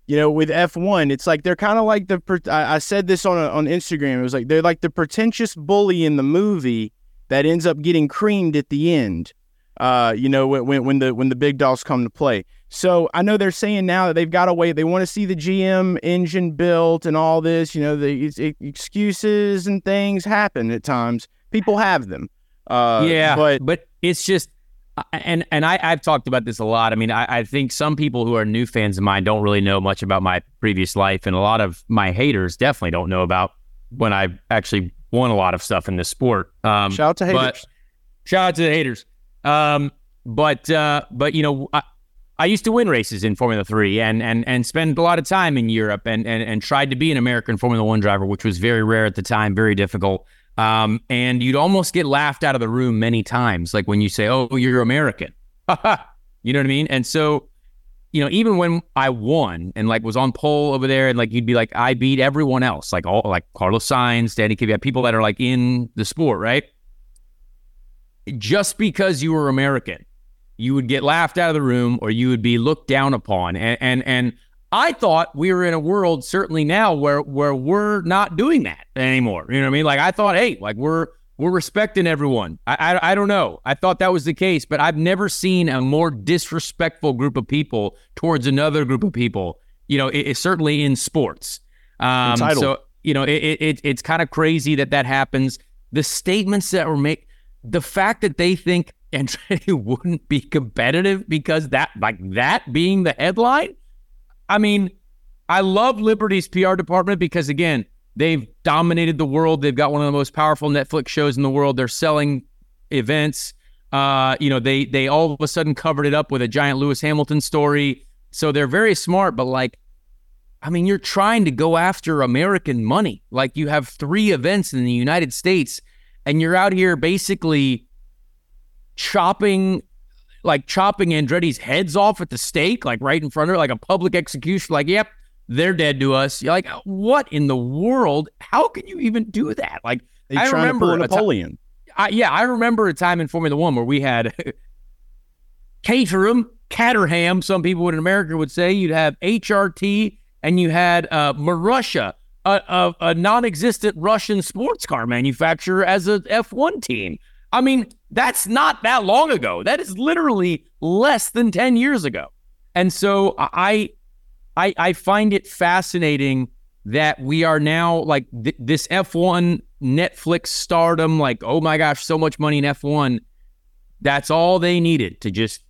You know, with F one, it's like they're kind of like the – I said this on a, on Instagram. It was like they're like the pretentious bully in the movie that ends up getting creamed at the end. Uh, you know, when when the when the big dogs come to play. So I know they're saying now that they've got to wait. They want to see the G M engine built and all this. You know, the it, excuses and things happen at times. People have them. Uh, yeah, but but it's just, and and I, I've talked about this a lot. I mean, I, I think some people who are new fans of mine don't really know much about my previous life, and a lot of my haters definitely don't know about when I actually won a lot of stuff in this sport. Um, shout out to haters. Shout out to the haters. Um, but, uh, but, you know, I, I used to win races in Formula Three and, and, and spend a lot of time in Europe and, and, and tried to be an American Formula One driver, which was very rare at the time, very difficult. Um, and you'd almost get laughed out of the room many times. Like when you say, oh, you're American, you know what I mean? And so, you know, even when I won and like was on pole over there and like, you'd be like, I beat everyone else. Like all, like Carlos Sainz, Danny K B, people that are like in the sport, right? Just because you were American, you would get laughed out of the room or you would be looked down upon. And and, and I thought we were in a world, certainly now, where, where we're not doing that anymore. You know what I mean? Like, I thought, hey, like, we're we're respecting everyone. I, I, I don't know. I thought that was the case, but I've never seen a more disrespectful group of people towards another group of people, you know, it, it, certainly in sports. Um, so, you know, it, it, it's kind of crazy that that happens. The statements that were made... The fact that they think Andretti wouldn't be competitive because that, like that being the headline. I mean, I love Liberty's P R department because, again, they've dominated the world. They've got one of the most powerful Netflix shows in the world. They're selling events. Uh, you know, they they all of a sudden covered it up with a giant Lewis Hamilton story. So they're very smart, but like, I mean, you're trying to go after American money. Like you have three events in the United States. And you're out here basically chopping, like chopping Andretti's heads off at the stake, like right in front of her, like a public execution. Like, yep, they're dead to us. You're like, what in the world? How can you even do that? Like, they I trying remember to pull a Napoleon. T- I, yeah, I remember a time in Formula One where we had Caterham, Caterham. Some people in America would say you'd have H R T, and you had uh, Marussia. A, a, a non-existent Russian sports car manufacturer as an F one team. I mean, that's not that long ago. That is literally less than ten years ago. And so I I, I find it fascinating that we are now like th- this F one Netflix stardom, like, oh my gosh, so much money in F one. That's all they needed to just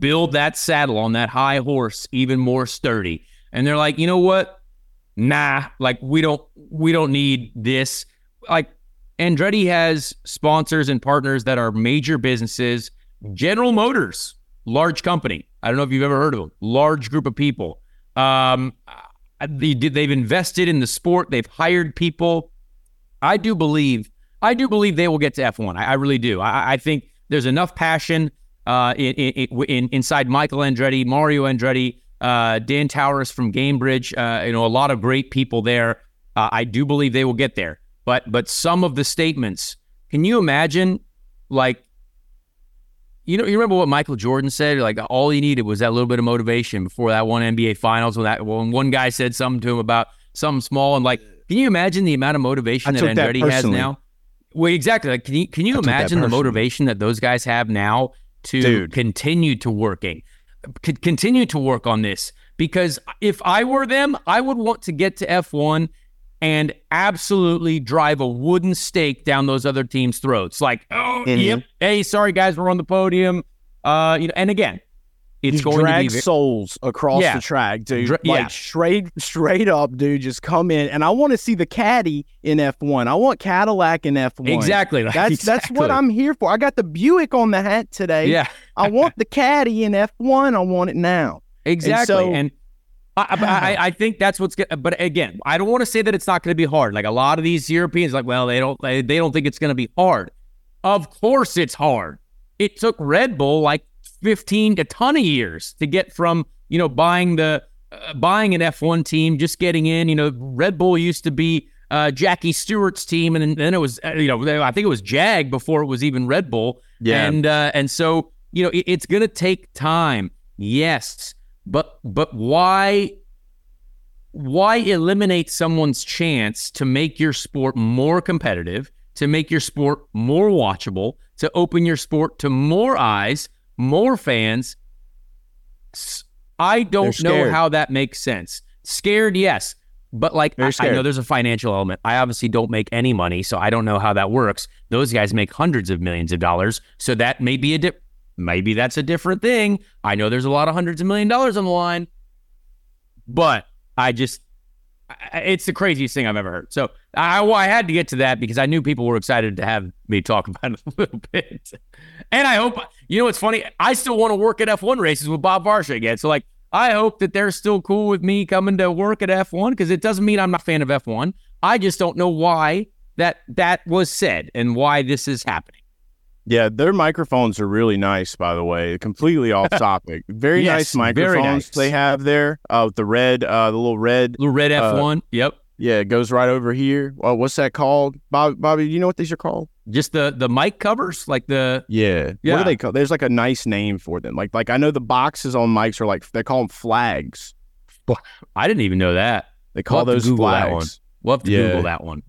build that saddle on that high horse even more sturdy. And they're like, you know what? Nah, like we don't we don't need this. Like Andretti has sponsors and partners that are major businesses. General Motors, large company, I don't know if you've ever heard of them. Large group of people. Um, they, they've invested in the sport. They've hired people. I do believe, I do believe they will get to F one. I, I really do. I, I think there's enough passion uh, in, in, in, inside Michael Andretti, Mario Andretti, uh, Dan Towers from Gamebridge. Uh, you know, a lot of great people there. Uh, I do believe they will get there. But but some of the statements. Can you imagine, like, you know, you remember what Michael Jordan said? Like, all he needed was that little bit of motivation before that one N B A Finals when that when one guy said something to him about something small. And, like, can you imagine the amount of motivation that Andretti that has now? Well, exactly. Like, can you can you imagine the motivation that those guys have now to Dude. continue to working, c- continue to work on this? Because if I were them, I would want to get to F one and absolutely drive a wooden stake down those other teams' throats. Like, oh, yep, hey, sorry, guys, we're on the podium. Uh, you know, and again, it's you going drag to be souls across yeah. the track, dude. Dra- like yeah. straight, straight up, dude. Just come in, and I want to see the caddy in F one. I want Cadillac in F one. Exactly. That's exactly. that's what I'm here for. I got the Buick on the hat today. Yeah. I want the caddy in F one. I want it now. Exactly. And. So, and- I, I, I think that's what's good. But again, I don't want to say that it's not going to be hard. Like, a lot of these Europeans, like, well, they don't they, they don't think it's going to be hard. Of course it's hard. It took Red Bull like fifteen to ton of years to get from, you know, buying the uh, buying an F one team, just getting in. You know, Red Bull used to be uh, Jackie Stewart's team, and then it was, you know, I think it was Jag before it was even Red Bull. Yeah. And uh, and so, you know, it, it's going to take time. Yes. But but why why eliminate someone's chance to make your sport more competitive, to make your sport more watchable, to open your sport to more eyes, more fans? I don't know how that makes sense. Scared, yes. But, like, I, I know there's a financial element. I obviously don't make any money, so I don't know how that works. Those guys make hundreds of millions of dollars, so that may be a difference. Maybe that's a different thing. I know there's a lot of hundreds of million dollars on the line, but I just, it's the craziest thing I've ever heard. So I, I had to get to that because I knew people were excited to have me talk about it a little bit. And I hope, you know what's funny? I still want to work at F one races with Bob Varsha again. So, like, I hope that they're still cool with me coming to work at F one, because it doesn't mean I'm not a fan of F one. I just don't know why that that was said and why this is happening. Yeah, their microphones are really nice, by the way. Completely off topic. Very yes, nice microphones very nice. They have there. Uh, with the red, uh, the little red. Little red F one, uh, yep. Yeah, it goes right over here. Uh, what's that called? Bobby, Bobby, do you know what these are called? Just the, the mic covers? Like the... Yeah. yeah. What are they called? There's like a nice name for them. Like, like I know the boxes on mics are like, they call them flags. I didn't even know that. They call we'll those flags. We'll have to yeah. Google that one.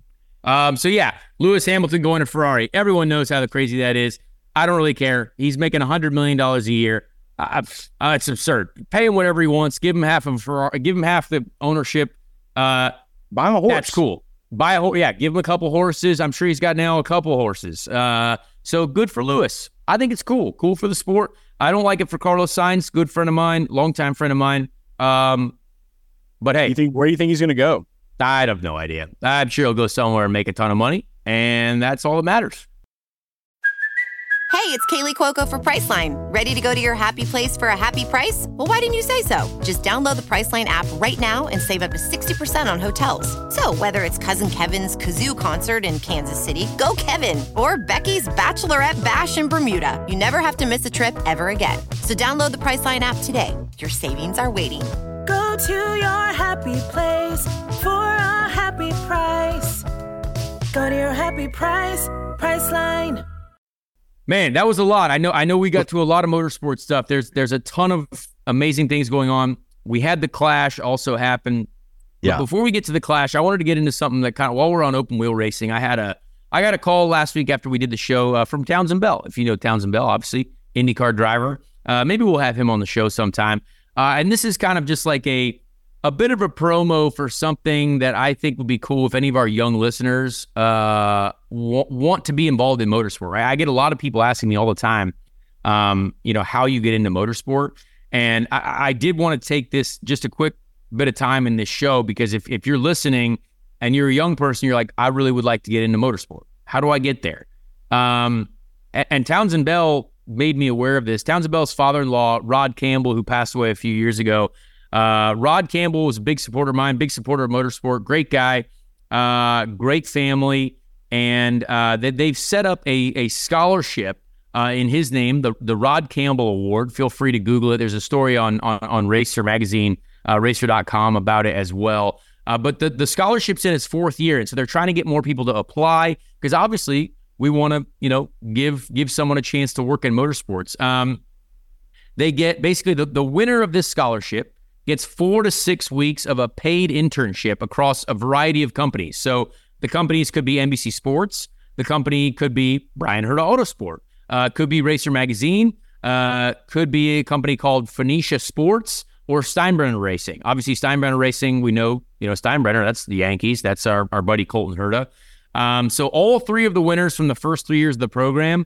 Um, so, yeah, Lewis Hamilton going to Ferrari. Everyone knows how crazy that is. I don't really care. He's making one hundred million dollars a year. Uh, uh, it's absurd. Pay him whatever he wants. Give him half of Ferrari. Give him half the ownership. Uh, Buy him a horse. That's cool. Buy a horse. Yeah, give him a couple horses. I'm sure he's got now a couple horses. Uh, so, good for Lewis. I think it's cool. Cool for the sport. I don't like it for Carlos Sainz. Good friend of mine. Longtime friend of mine. Um, but, hey. You think, where do you think he's going to go? I have no idea. I'm sure he'll go somewhere and make a ton of money, and that's all that matters. Hey, it's Kaylee Cuoco for Priceline. Ready to go to your happy place for a happy price? Well, why didn't you say so? Just download the Priceline app right now and save up to sixty percent on hotels. So whether it's Cousin Kevin's Kazoo Concert in Kansas City, go Kevin, or Becky's Bachelorette Bash in Bermuda, you never have to miss a trip ever again. So download the Priceline app today. Your savings are waiting. Go to your happy place for a happy price. Go to your happy price, Priceline. Man, that was a lot. I know I know we got to a lot of motorsports stuff. There's there's a ton of amazing things going on. We had the Clash also happen. Yeah. But before we get to the Clash, I wanted to get into something that kind of, while we're on open wheel racing, I had a I got a call last week after we did the show uh, from Townsend Bell. If you know Townsend Bell, obviously, IndyCar driver. Uh, maybe we'll have him on the show sometime. Uh, and this is kind of just like a a bit of a promo for something that I think would be cool if any of our young listeners uh, w- want to be involved in motorsport. Right? I get a lot of people asking me all the time, um, you know, how you get into motorsport. And I, I did want to take this just a quick bit of time in this show, because if, if you're listening and you're a young person, you're like, I really would like to get into motorsport. How do I get there? Um, and, and Townsend Bell made me aware of this. Townsend Bell's father-in-law, Rod Campbell, who passed away a few years ago. Uh, Rod Campbell was a big supporter of mine, big supporter of motorsport, great guy, uh, great family. And uh, they, they've set up a, a scholarship uh, in his name, the, the Rod Campbell Award. Feel free to Google it. There's a story on, on, on Racer Magazine, uh, racer dot com about it as well. Uh, but the, the scholarship's in its fourth year, and so they're trying to get more people to apply because obviously we want to, you know, give give someone a chance to work in motorsports. Um, they get basically the, the winner of this scholarship gets four to six weeks of a paid internship across a variety of companies. So the companies could be N B C Sports, the company could be Ryan Hunter-Reay Autosport, uh, could be Racer Magazine, uh, could be a company called Phoenicia Sports, or Steinbrenner Racing. Obviously, Steinbrenner Racing, we know, you know, Steinbrenner, that's the Yankees. That's our, our buddy Colton Herta. Um, so all three of the winners from the first three years of the program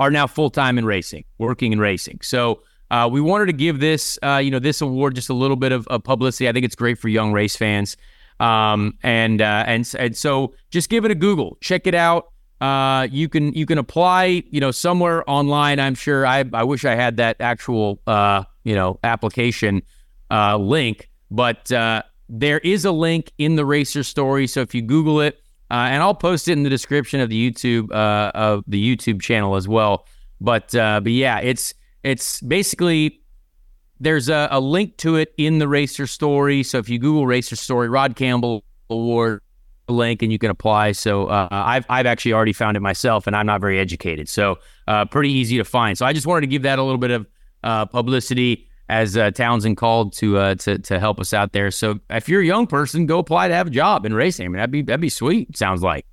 are now full-time in racing, working in racing. So uh, we wanted to give this, uh, you know, this award just a little bit of, of publicity. I think it's great for young race fans. Um, and, uh, and, and so just give it a Google, check it out. Uh, you can, you can apply, you know, somewhere online. I'm sure I, I wish I had that actual, uh, you know, application, uh, link, but, uh, there is a link in the Racer story. So if you Google it, uh, and I'll post it in the description of the YouTube, uh, of the YouTube channel as well. But, uh, but yeah, it's, it's basically there's a, a link to it in the Racer story. So if you Google Racer story, Rod Campbell Award, link, and you can apply. So uh, I've I've actually already found it myself, and I'm not very educated, so uh, pretty easy to find. So I just wanted to give that a little bit of uh, publicity as uh, Townsend called to uh, to to help us out there. So if you're a young person, go apply to have a job in racing. I mean, that'd be that'd be sweet. Sounds like.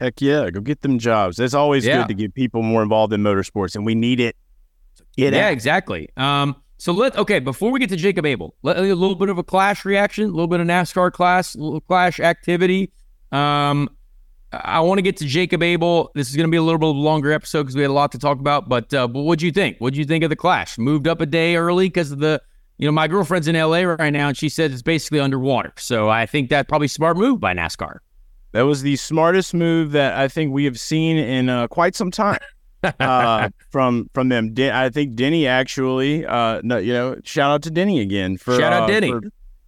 Heck yeah, go get them jobs. It's always yeah. good to get people more involved in motorsports, and we need it. So get yeah, out. exactly. Um, so let okay before we get to Jacob Abel, let, a little bit of a clash reaction, a little bit of NASCAR clash, little clash activity. Um, I want to get to Jacob Abel. This is going to be a little bit of a longer episode because we had a lot to talk about. But uh, but what'd you think? What'd you think of the clash? Moved up a day early because of the, you know, my girlfriend's in L A right now, and she says it's basically underwater. So I think that's probably a smart move by NASCAR. That was the smartest move that I think we have seen in uh, quite some time uh, from from them. Den- I think Denny actually. Uh, no, you know, shout out to Denny again for shout out uh, Denny. For-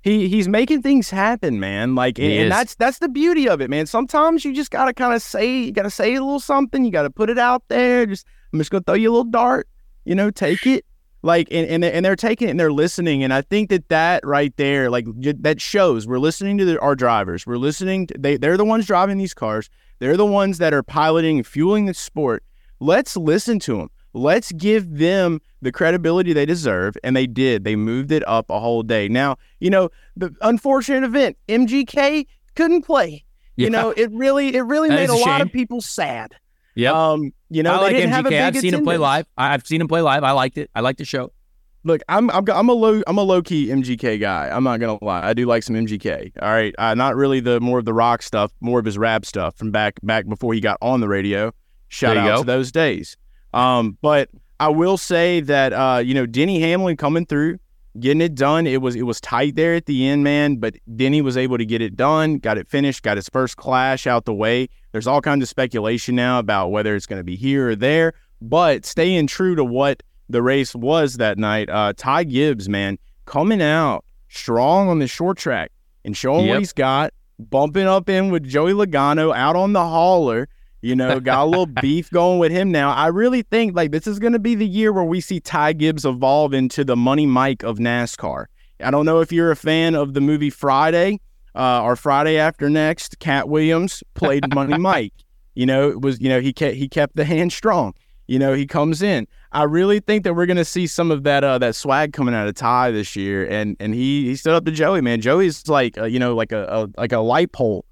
He he's making things happen, man. Like, and, and that's that's the beauty of it, man. Sometimes you just gotta kind of say, you gotta say a little something. You gotta put it out there. Just I'm just gonna throw you a little dart, you know. Take it, like, and and and they're taking it and they're listening. And I think that that right there, like, that shows we're listening to the, our drivers. We're listening. To, they they're the ones driving these cars. They're the ones that are piloting and fueling the sport. Let's listen to them. Let's give them the credibility they deserve, and they did. They moved it up a whole day. Now, you know, the unfortunate event, M G K couldn't play. Yeah. You know, it really, it really that made a, a lot of people sad. Yeah. Um, you know, I like M G K. I've attendance. seen him play live. I've seen him play live. I liked it. I liked the show. Look, I'm, I'm, I'm a low, I'm a low key M G K guy. I'm not gonna lie. I do like some M G K. All right, uh, not really the more of the rock stuff, more of his rap stuff from back, back before he got on the radio. Shout out go. to those days. Um, but I will say that, uh, you know, Denny Hamlin coming through, getting it done. It was, it was tight there at the end, man, but Denny was able to get it done, got it finished, got his first clash out the way. There's all kinds of speculation now about whether it's going to be here or there, but staying true to what the race was that night, uh, Ty Gibbs, man, coming out strong on the short track and showing yep. what he's got, bumping up in with Joey Logano out on the hauler. You know, got a little beef going with him now. I really think, like, this is going to be the year where we see Ty Gibbs evolve into the Money Mike of NASCAR. I don't know if you're a fan of the movie Friday uh, or Friday After Next. Cat Williams played Money Mike. You know, it was, you know, he kept he kept the hand strong. You know, he comes in. I really think that we're going to see some of that uh, that swag coming out of Ty this year, and and he he stood up to Joey. Man, Joey's like uh, you know like a, a like a light pole.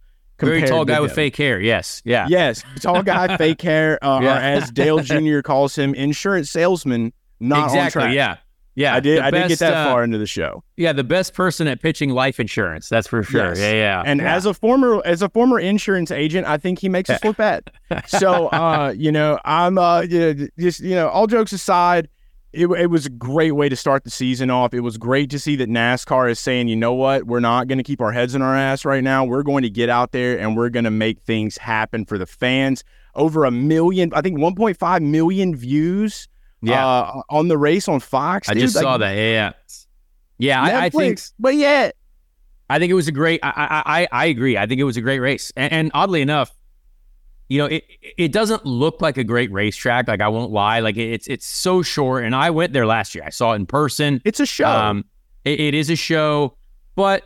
Very tall guy with fake hair, yes. Yeah. Yes, tall guy, fake hair, uh, yeah. or as Dale Junior calls him, insurance salesman, not exactly, on track. yeah. Yeah, I did I didn't get that uh, far into the show. Yeah, the best person at pitching life insurance, that's for sure. Yes. Yeah, yeah. And yeah. as a former as a former insurance agent, I think he makes us look bad. So, uh, you know, I'm uh, you know, just, you know, all jokes aside, It, it was a great way to start the season off. It was great to see that NASCAR is saying, you know what, we're not going to keep our heads in our ass right now. We're going to get out there and we're going to make things happen for the fans. Over a million, I think one point five million views Yeah, uh, on the race on Fox. I dude, just like, saw that. Yeah, yeah. Netflix, I, I think, but yeah, I think it was a great. I I I agree. I think it was a great race, and, and oddly enough, you know, it it doesn't look like a great racetrack. Like I won't lie. Like it's it's so short, and I went there last year. I saw it in person. It's a show. Um, it, it is a show, but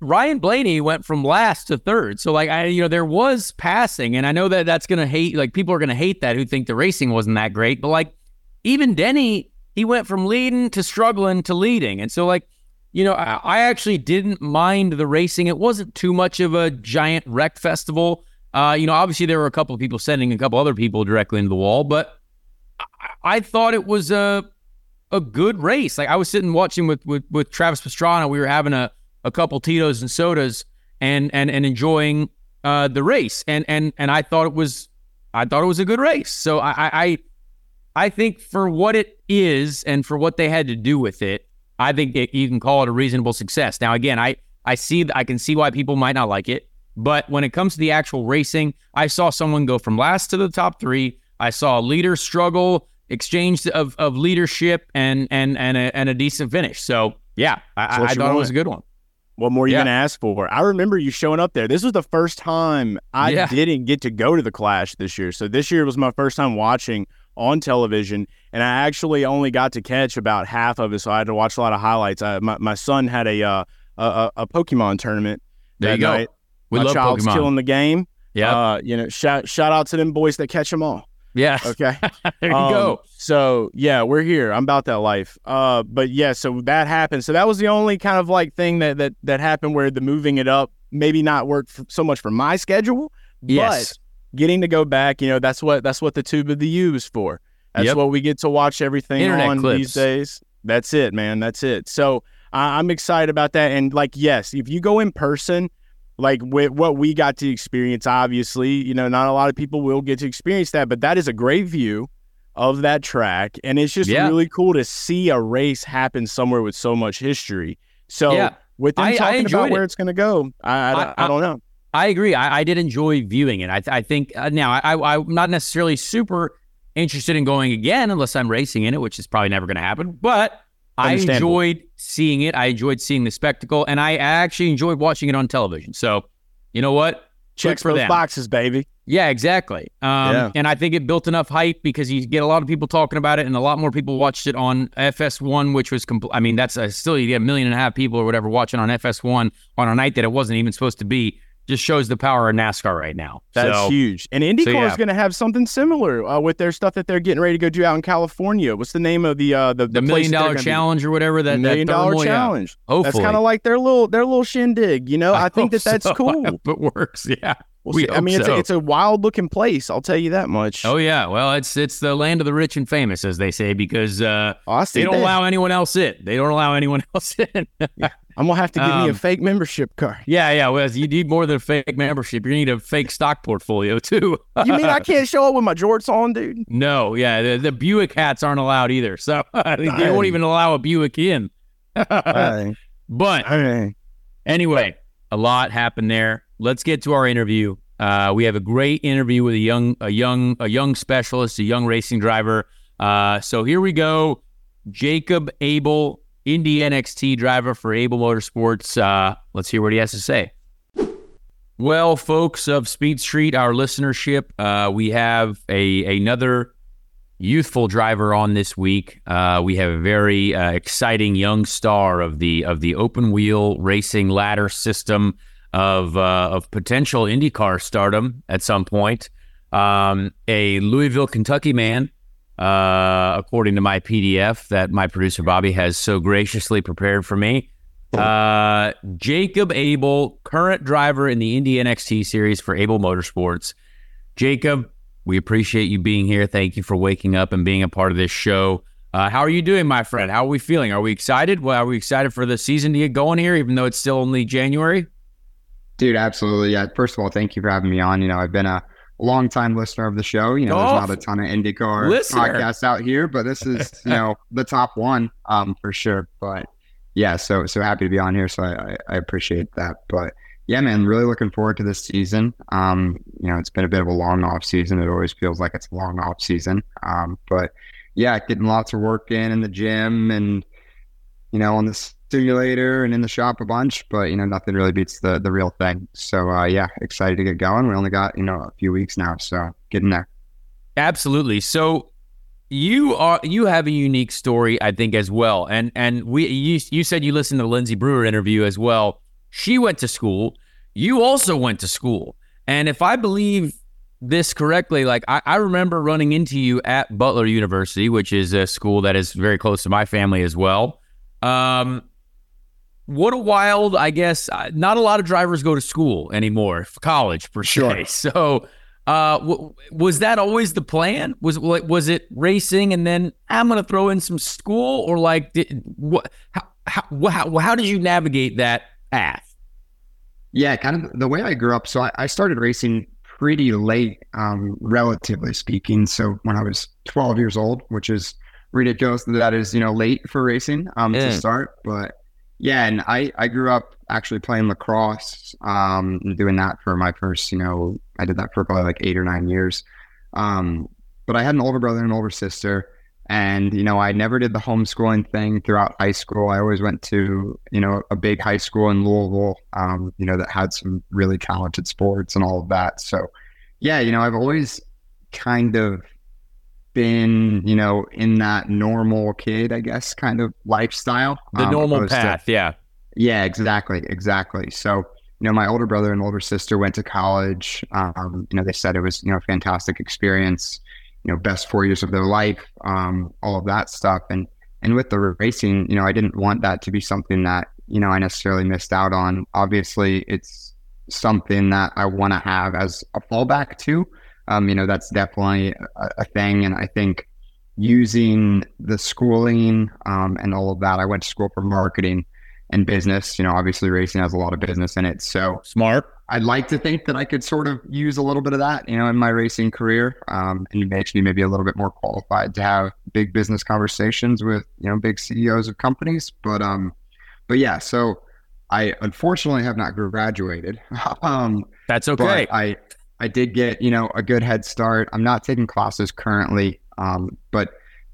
Ryan Blaney went from last to third. So like, I, you know, there was passing, and I know that that's going to hate, like people are going to hate that who think the racing wasn't that great, but like even Denny, he went from leading to struggling to leading. And so like, you know, I, I actually didn't mind the racing. It wasn't too much of a giant wreck festival. Uh, you know, obviously there were a couple of people sending a couple other people directly into the wall, but I, I thought it was a, a good race. Like I was sitting watching with, with, with Travis Pastrana. We were having a, a couple Tito's and sodas, and and and enjoying uh, the race, and and and I thought it was, I thought it was a good race. So I I I think for what it is and for what they had to do with it, I think it, you can call it a reasonable success. Now again, I I see I can see why people might not like it, but when it comes to the actual racing, I saw someone go from last to the top three. I saw a leader struggle, exchange of of leadership, and and and a, and a decent finish. So yeah, I, so I, I thought it was a good one. What more are you yeah. going to ask for? I remember you showing up there. This was the first time I yeah. didn't get to go to the Clash this year. So this year was my first time watching on television, and I actually only got to catch about half of it, so I had to watch a lot of highlights. I, my, my son had a, uh, a a Pokemon tournament there that you go. night. We my love child's Pokemon. Killing the game. Yeah, uh, you know, shout shout out to them boys that catch them all. Yeah. Okay. There you um, go. So yeah, we're here. I'm about that life. Uh, but yeah, so that happened. So that was the only kind of like thing that that that happened where the moving it up maybe not worked for, so much for my schedule. Yes. But getting to go back, you know, that's what that's what the Tube of the U is for. That's yep. what we get to watch everything Internet on clips. These days. That's it, man. That's it. So I, I'm excited about that. And like, yes, if you go in person. Like with what we got to experience, obviously, you know, not a lot of people will get to experience that, but that is a great view of that track. And it's just yeah. really cool to see a race happen somewhere with so much history. So yeah. with them I, talking I about it. Where it's going to go, I, I, I, I don't know. I agree. I, I did enjoy viewing it. I, I think uh, now I, I, I'm not necessarily super interested in going again unless I'm racing in it, which is probably never going to happen, but I enjoyed seeing it. I enjoyed seeing the spectacle, and I actually enjoyed watching it on television. So, you know what? Check for those boxes, baby. Yeah, exactly. Um, yeah. And I think it built enough hype because you get a lot of people talking about it, and a lot more people watched it on F S one, which was, compl- I mean, that's a, still, you get a million and a half people or whatever watching on F S one on a night that it wasn't even supposed to be. Just shows the power of NASCAR right now. That's so, huge. And IndyCar so yeah. is going to have something similar uh, with their stuff that they're getting ready to go do out in California. What's the name of the uh, the, the, the million dollar challenge be? Or whatever that million that dollar million. challenge? Hopefully, that's kind of like their little their little shindig. You know, I, I think that that's so. cool. I hope it works. Yeah, we'll we, I mean, it's so. a, it's a wild looking place. I'll tell you that much. Oh yeah, well, it's it's the land of the rich and famous, as they say, because uh, oh, they don't that. allow anyone else in. They don't allow anyone else in. yeah. I'm going to have to give um, me a fake membership card. Yeah, yeah. Well, you need more than a fake membership. You need a fake stock portfolio, too. You mean I can't show up with my jorts on, dude? No, yeah. The, the Buick hats aren't allowed either. So I think they won't even allow a Buick in. But anyway, a lot happened there. Let's get to our interview. Uh, we have a great interview with a young, a young, a young specialist, a young racing driver. Uh, so here we go. Jacob Abel. Indy N X T driver for Abel Motorsports. Uh, let's hear what he has to say. Well, folks of Speed Street, our listenership, uh, we have a another youthful driver on this week. Uh, we have a very uh, exciting young star of the of the open wheel racing ladder system of uh, of potential IndyCar stardom at some point. Um, a Louisville, Kentucky man. Uh, according to my P D F that my producer Bobby has so graciously prepared for me. Uh, Jacob Abel, current driver in the Indy N X T series for Abel Motorsports. Jacob, we appreciate you being here. Thank you for waking up and being a part of this show. Uh, how are you doing, my friend? How are we feeling? Are we excited? Well, are we excited for the season to get going here, even though it's still only January? Dude, absolutely. Yeah. First of all, thank you for having me on. You know, I've been a long-time listener of the show. You know, oh, there's not a ton of IndyCar listener. podcasts out here, but this is, you know, the top one um, for sure. But yeah, so so happy to be on here. So I, I, I appreciate that. But Yeah, man, really looking forward to this season. Um, you know, it's been a bit of a long off season. It always feels like it's a long off season. Um, but yeah, getting lots of work in in the gym and, you know, on the simulator and in the shop a bunch, but, you know, nothing really beats the the real thing. So uh, yeah, excited to get going. We only got, you know, a few weeks now, so getting there. Absolutely. So you are, you have a unique story, I think, as well. And, and we, you, you said you listened to the Lindsay Brewer interview as well. She went to school. You also went to school. And if I believe this correctly, like I, I remember running into you at Butler University, which is a school that is very close to my family as well. Um, what a wild, I guess, not a lot of drivers go to school anymore, for college per se. Sure. So uh, w- was that always the plan? Was was it racing and then I'm going to throw in some school? Or like, did, wh- how, how, how, how did you navigate that path? Yeah, kind of the way I grew up. So I, I started racing pretty late, um, relatively speaking. So when I was twelve years old, which is ridiculous that is, you know, late for racing um, yeah. to start. But yeah, and I, I grew up actually playing lacrosse, um, and doing that for my first, you know, I did that for probably like eight or nine years. Um, but I had an older brother and an older sister. And, you know, I never did the homeschooling thing throughout high school. I always went to, you know, a big high school in Louisville, um, you know, that had some really talented sports and all of that. So, yeah, you know, I've always kind of been, you know, in that normal kid, I guess, kind of lifestyle. The um, normal path, to, yeah. Yeah, exactly, exactly. So, you know, my older brother and older sister went to college. Um, you know, they said it was, you know, a fantastic experience. You know, best four years of their life, um, all of that stuff. And, and with the racing, you know, I didn't want that to be something that, you know, I necessarily missed out on. Obviously it's something that I want to have as a fallback to, um, you know, that's definitely a, a thing. And I think using the schooling, um, and all of that, I went to school for marketing and business, you know, obviously racing has a lot of business in it. So smart. I'd like to think that I could sort of use a little bit of that, you know, in my racing career, um, and it makes me maybe a little bit more qualified to have big business conversations with, you know, big C E Os of companies. But, um, but yeah, so I unfortunately have not graduated. um, That's okay. But I, I did get, you know, a good head start. I'm not taking classes currently, um, but,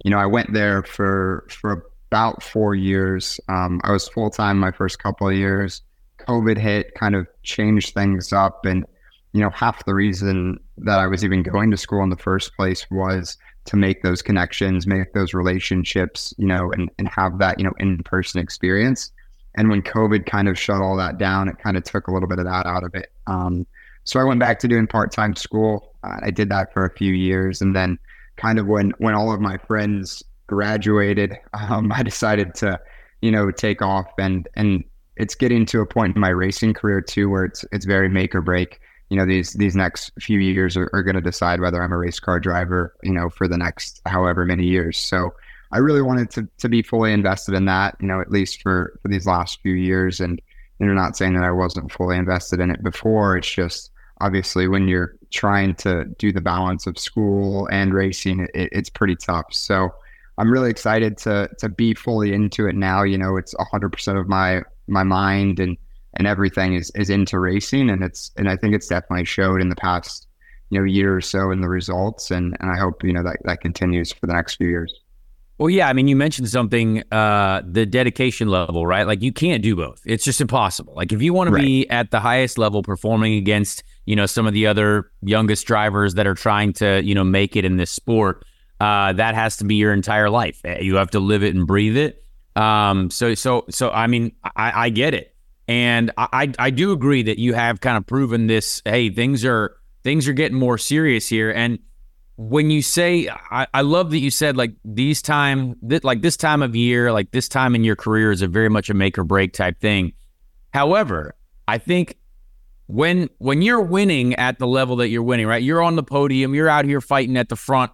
you know, I went there for, for about four years. Um, I was full-time my first couple of years. COVID hit, kind of changed things up. And, you know, half the reason that I was even going to school in the first place was to make those connections, make those relationships, you know, and, and have that, you know, in-person experience. And when COVID kind of shut all that down, it kind of took a little bit of that out of it. Um, so I went back to doing part-time school. Uh, I did that for a few years. And then kind of when, when all of my friends graduated, um, I decided to, you know, take off and, and, it's getting to a point in my racing career too, where it's it's very make or break. You know, these these next few years are, are going to decide whether I'm a race car driver, you know, for the next however many years. So I really wanted to to be fully invested in that, you know, at least for, for these last few years. And you're not saying that I wasn't fully invested in it before. It's just obviously when you're trying to do the balance of school and racing, it, it's pretty tough. So I'm really excited to to be fully into it now. You know, it's one hundred percent of my my mind and, and everything is, is into racing. And it's, and I think it's definitely showed in the past, you know, year or so in the results. And, and I hope, you know, that, that continues for the next few years. Well, yeah. I mean, you mentioned something, uh, the dedication level, right? Like you can't do both. It's just impossible. Like if you want right. to be at the highest level performing against, you know, some of the other youngest drivers that are trying to, you know, make it in this sport, uh, that has to be your entire life. You have to live it and breathe it. Um, so, so, so, I mean, I, I get it. And I, I do agree that you have kind of proven this, hey, things are, things are getting more serious here. And when you say, I, I love that you said like these time that like this time of year, like this time in your career is a very much a make or break type thing. However, I think when, when you're winning at the level that you're winning, right, you're on the podium, you're out here fighting at the front,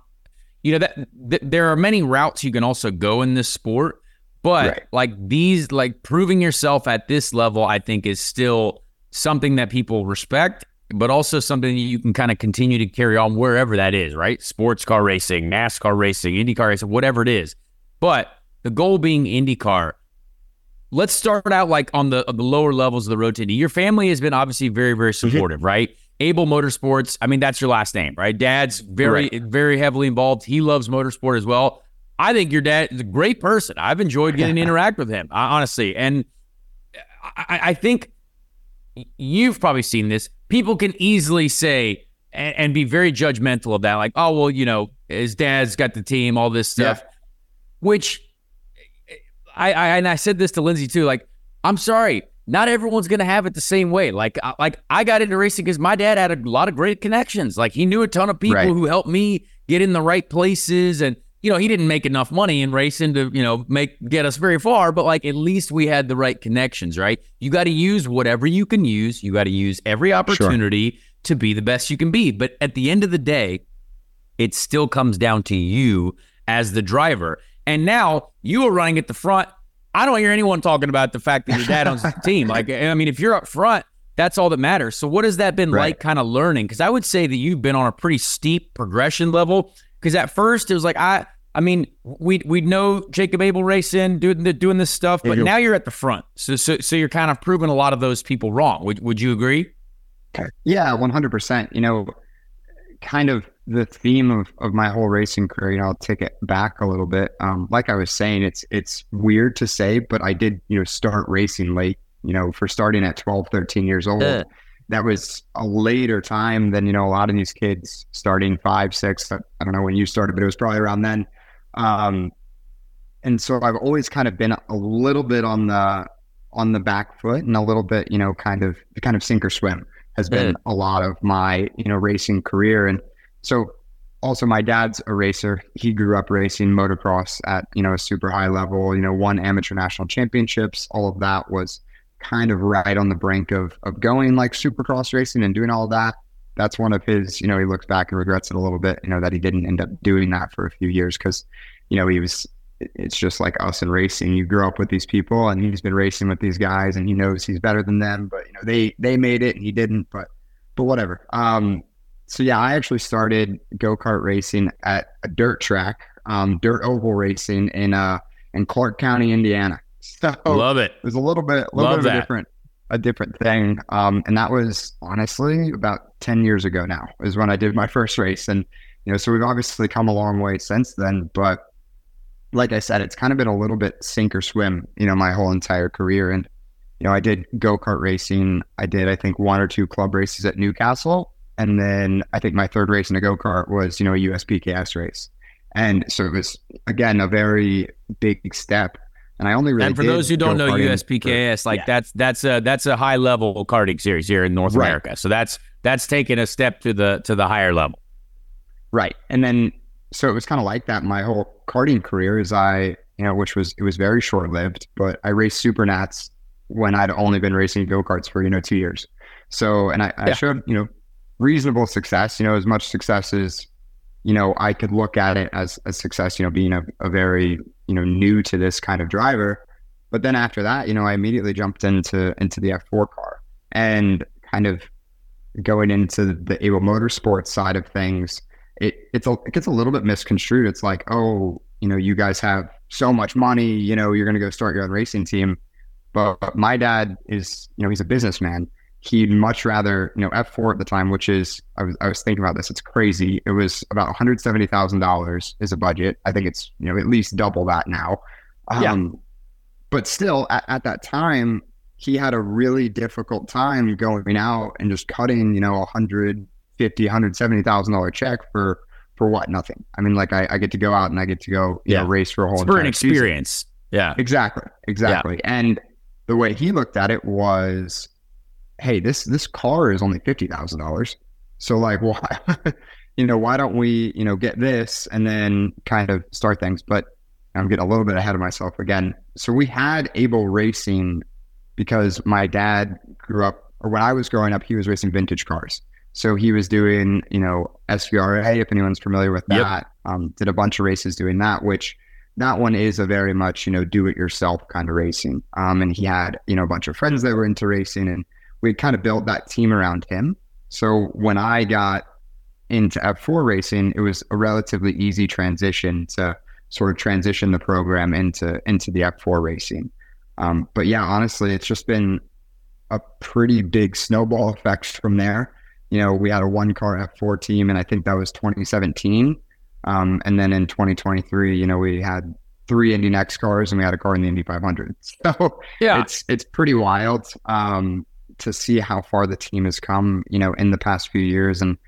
you know, that th- there are many routes you can also go in this sport. But right. like these, like proving yourself at this level, I think is still something that people respect, but also something that you can kind of continue to carry on wherever that is, right? Sports car racing, NASCAR racing, IndyCar racing, whatever it is. But the goal being IndyCar, let's start out like on the, on the lower levels of the road to Indy. Your family has been obviously very, very supportive, mm-hmm. right? Abel Motorsports, I mean, that's your last name, right? Dad's very, right. very heavily involved. He loves motorsport as well. I think your dad is a great person. I've enjoyed getting to interact with him, honestly. And I, I think you've probably seen this. People can easily say and, and be very judgmental of that. Like, oh, well, you know, his dad's got the team, all this stuff. Yeah. Which I, I and I said this to Lindsay, too. Like, I'm sorry. Not everyone's going to have it the same way. Like, I, like I got into racing because my dad had a lot of great connections. Like, he knew a ton of people right. who helped me get in the right places. And, you know, he didn't make enough money in racing to, you know, make get us very far. But, like, at least we had the right connections, right? You got to use whatever you can use. You got to use every opportunity sure. to be the best you can be. But at the end of the day, it still comes down to you as the driver. And now you are running at the front. I don't hear anyone talking about the fact that your dad owns the team. Like, I mean, if you're up front, that's all that matters. So what has that been right. like kind of learning? Because I would say that you've been on a pretty steep progression level. Because at first it was like, I I mean, we we know Jacob Abel racing, doing the, doing this stuff, but mm-hmm. now you're at the front. So, so so you're kind of proving a lot of those people wrong. Would would you agree? Yeah, one hundred percent. You know, kind of the theme of, of my whole racing career, you know, I'll take it back a little bit. Um, like I was saying, it's it's weird to say, but I did, you know, start racing late, you know, for starting at twelve, thirteen years old. Uh. That was a later time than, you know, a lot of these kids starting five, six. I don't know when you started, but it was probably around then. Um, and so I've always kind of been a little bit on the on the back foot and a little bit, you know, kind of kind of sink or swim has been uh. a lot of my, you know, racing career. And so also my dad's a racer. He grew up racing motocross at, you know, a super high level, you know, won amateur national championships. All of that was kind of right on the brink of of going like supercross racing and doing all that. That's one of his, you know, he looks back and regrets it a little bit, you know, that he didn't end up doing that for a few years because, you know, he was, it's just like us in racing. You grow up with these people and he's been racing with these guys and he knows he's better than them, but, you know, they, they made it and he didn't, but, but whatever. Um, So, yeah, I actually started go-kart racing at a dirt track, um, dirt oval racing in uh, in Clark County, Indiana. So love it. It was a little bit, a little bit of a different, a different thing. Um, and that was honestly about ten years ago now is when I did my first race. And, you know, so we've obviously come a long way since then. But like I said, it's kind of been a little bit sink or swim, you know, my whole entire career. And, you know, I did go-kart racing. I did, I think, one or two club races at Newcastle. And then I think my third race in a go-kart was, you know, a U S P K S race. And so it was, again, a very big step. And I only really And for those who don't know U S P K S, for, like yeah. that's that's a that's a high level karting series here in North right. America. So that's that's taking a step to the to the higher level. Right. And then so it was kind of like that my whole karting career is I, you know, which was it was very short lived, but I raced Supernats when I'd only been racing go-karts for, you know, two years. So and I, I yeah. showed, you know, reasonable success, you know, as much success as, you know, I could look at it as a success, you know, being a, a very, you know, new to this kind of driver. But then after that, you know, I immediately jumped into, into the F four car and kind of going into the Abel Motorsports side of things. It, it's a, it gets a little bit misconstrued. It's like, oh, you know, you guys have so much money, you know, you're going to go start your own racing team. But, but my dad is, you know, he's a businessman. He'd much rather, you know, F four at the time, which is, I was I was thinking about this, it's crazy. It was about one hundred seventy thousand dollars is a budget. I think it's, you know, at least double that now. Um, yeah. But still, at, at that time, he had a really difficult time going out and just cutting, you know, one hundred fifty thousand dollars, one hundred seventy thousand dollars check for, for what? Nothing. I mean, like I, I get to go out and I get to go, you yeah. know, race for a whole entire season. For an experience. Season. Yeah. Exactly. Exactly. Yeah. And the way he looked at it was, hey, this this car is only fifty thousand dollars. So like, why, you know, why don't we, you know, get this and then kind of start things? But I'm getting a little bit ahead of myself again. So we had Abel Racing because my dad grew up, or when I was growing up, he was racing vintage cars. So he was doing, you know, S V R A, if anyone's familiar with that, yep. um, did a bunch of races doing that, which that one is a very much, you know, do-it-yourself kind of racing. Um, and he had, you know, a bunch of friends that were into racing and we kind of built that team around him. So when I got into F four racing, it was a relatively easy transition to sort of transition the program into into the F four racing. Um, but yeah, honestly, it's just been a pretty big snowball effect from there. You know, we had a one car F four team, and I think that was twenty seventeen. Um, and then in twenty twenty-three, you know, we had three Indy N X T cars and we had a car in the Indy five hundred. So yeah, it's, it's pretty wild um, to see how far the team has come, you know, in the past few years. And,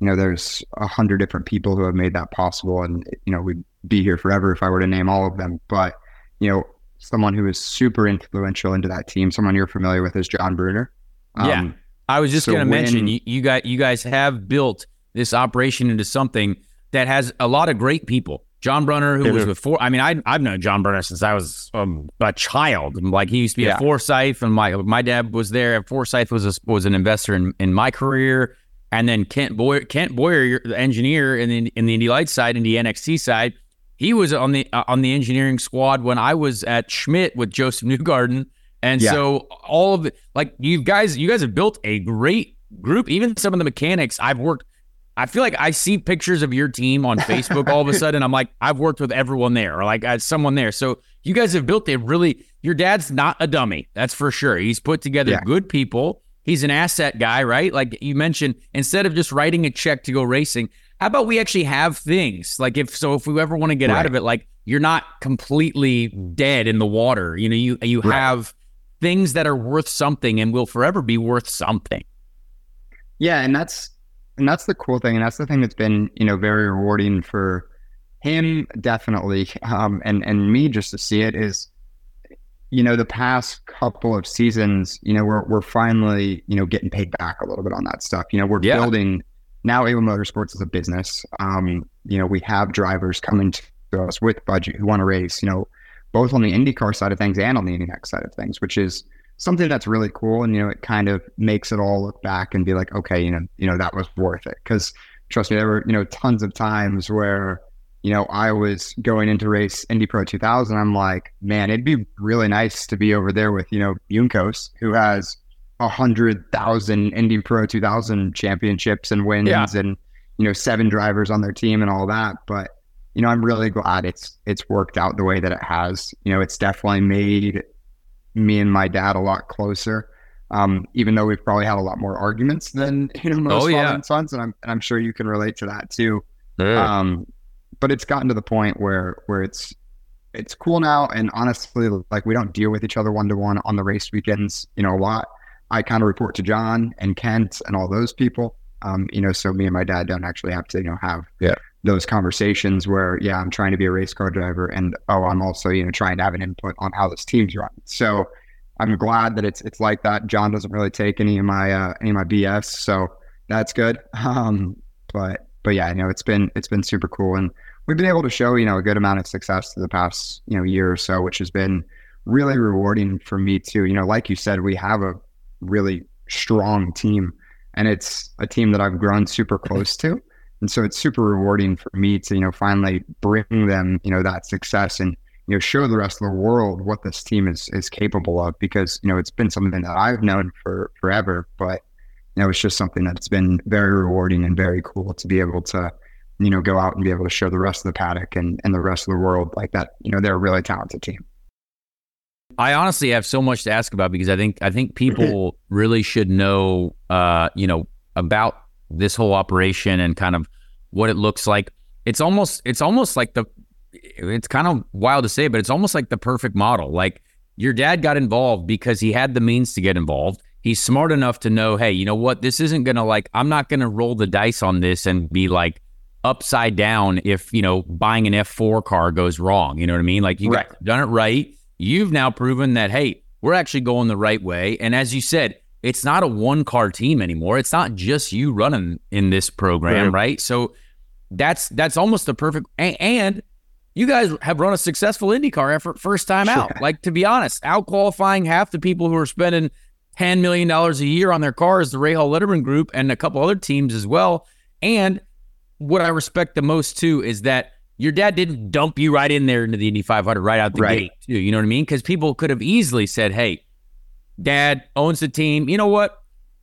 you know, there's a hundred different people who have made that possible. And, you know, we'd be here forever if I were to name all of them. But, you know, someone who is super influential into that team, someone you're familiar with, is John Bruner. Um, yeah, I was just so going to mention, you, you, got, you guys have built this operation into something that has a lot of great people. John Brunner, who was before, I mean, I, I've known John Brunner since I was um, a child. Like, he used to be yeah. at Forsyth, and my my dad was there. And Forsyth was a, was an investor in, in my career. And then Kent Boyer, Kent Boyer, the engineer in the in the Indy Lights side, in the N X T side, he was on the uh, on the engineering squad when I was at Schmidt with Joseph Newgarden. And yeah. so all of the, like, you guys, you guys have built a great group. Even some of the mechanics I've worked. I feel like I see pictures of your team on Facebook all of a sudden. I'm like, I've worked with everyone there, or like I had someone there. So you guys have built a really, your dad's not a dummy. That's for sure. He's put together yeah. good people. He's an asset guy, right? Like you mentioned, instead of just writing a check to go racing, how about we actually have things? Like if, so if we ever want to get right. out of it, like you're not completely dead in the water. You know, you, you right. have things that are worth something and will forever be worth something. Yeah. And that's, And that's the cool thing. And that's the thing that's been, you know, very rewarding for him, definitely. Um, and, and me, just to see it is, you know, the past couple of seasons, you know, we're, we're finally, you know, getting paid back a little bit on that stuff. You know, we're yeah. building now. Abel Motorsports is a business. Um, you know, we have drivers coming to us with budget who want to race, you know, both on the IndyCar side of things and on the IndyNext side of things, which is something that's really cool. And, you know, it kind of makes it all look back and be like, okay, you know, you know, that was worth it. Cause trust me, there were, you know, tons of times where, you know, I was going into race Indy Pro two thousand. I'm like, man, it'd be really nice to be over there with, you know, Junkos, who has a hundred thousand Indy Pro two thousand championships and wins yeah. and, you know, seven drivers on their team and all that. But, you know, I'm really glad it's, it's worked out the way that it has. You know, it's definitely made me and my dad a lot closer, um, even though we've probably had a lot more arguments than, you know, most oh, yeah. father and sons, and I'm and I'm sure you can relate to that too. Yeah. Um, but it's gotten to the point where where it's it's cool now, and honestly, like, we don't deal with each other one to one on the race weekends, you know, a lot. I kind of report to John and Kent and all those people, um, you know, so me and my dad don't actually have to, you know, have yeah. those conversations where, yeah, I'm trying to be a race car driver, and oh, I'm also, you know, trying to have an input on how this team's run. So I'm glad that it's it's like that. John doesn't really take any of my uh, any of my B S, so that's good. Um, but but yeah, you know, it's been it's been super cool, and we've been able to show, you know, a good amount of success to the past, you know, year or so, which has been really rewarding for me too. You know, like you said, we have a really strong team, and it's a team that I've grown super close to. And so it's super rewarding for me to, you know, finally bring them, you know, that success and, you know, show the rest of the world what this team is is capable of, because, you know, it's been something that I've known for forever, but, you know, it's just something that's been very rewarding and very cool to be able to, you know, go out and be able to show the rest of the paddock and, and the rest of the world like that, you know, they're a really talented team. I honestly have so much to ask about, because I think, I think people really should know, uh, you know, about this whole operation and kind of what it looks like. It's almost, it's almost like the, it's kind of wild to say, but it's almost like the perfect model. Like, your dad got involved because he had the means to get involved. He's smart enough to know, hey, you know what, this isn't going to, like, I'm not going to roll the dice on this and be like upside down if, you know, buying an F four car goes wrong. You know what I mean? Like, you right. got, done it right. You've now proven that, hey, we're actually going the right way. And as you said, it's not a one-car team anymore. It's not just you running in this program, right? right? So that's that's almost the perfect. And, and you guys have run a successful IndyCar effort first time sure. out. Like, to be honest, out-qualifying half the people who are spending ten million dollars a year on their cars, the Rahal Letterman Group, and a couple other teams as well. And what I respect the most, too, is that your dad didn't dump you right in there into the Indy five hundred right out the right. gate, too. You know what I mean? Because people could have easily said, hey, Dad owns the team. You know what?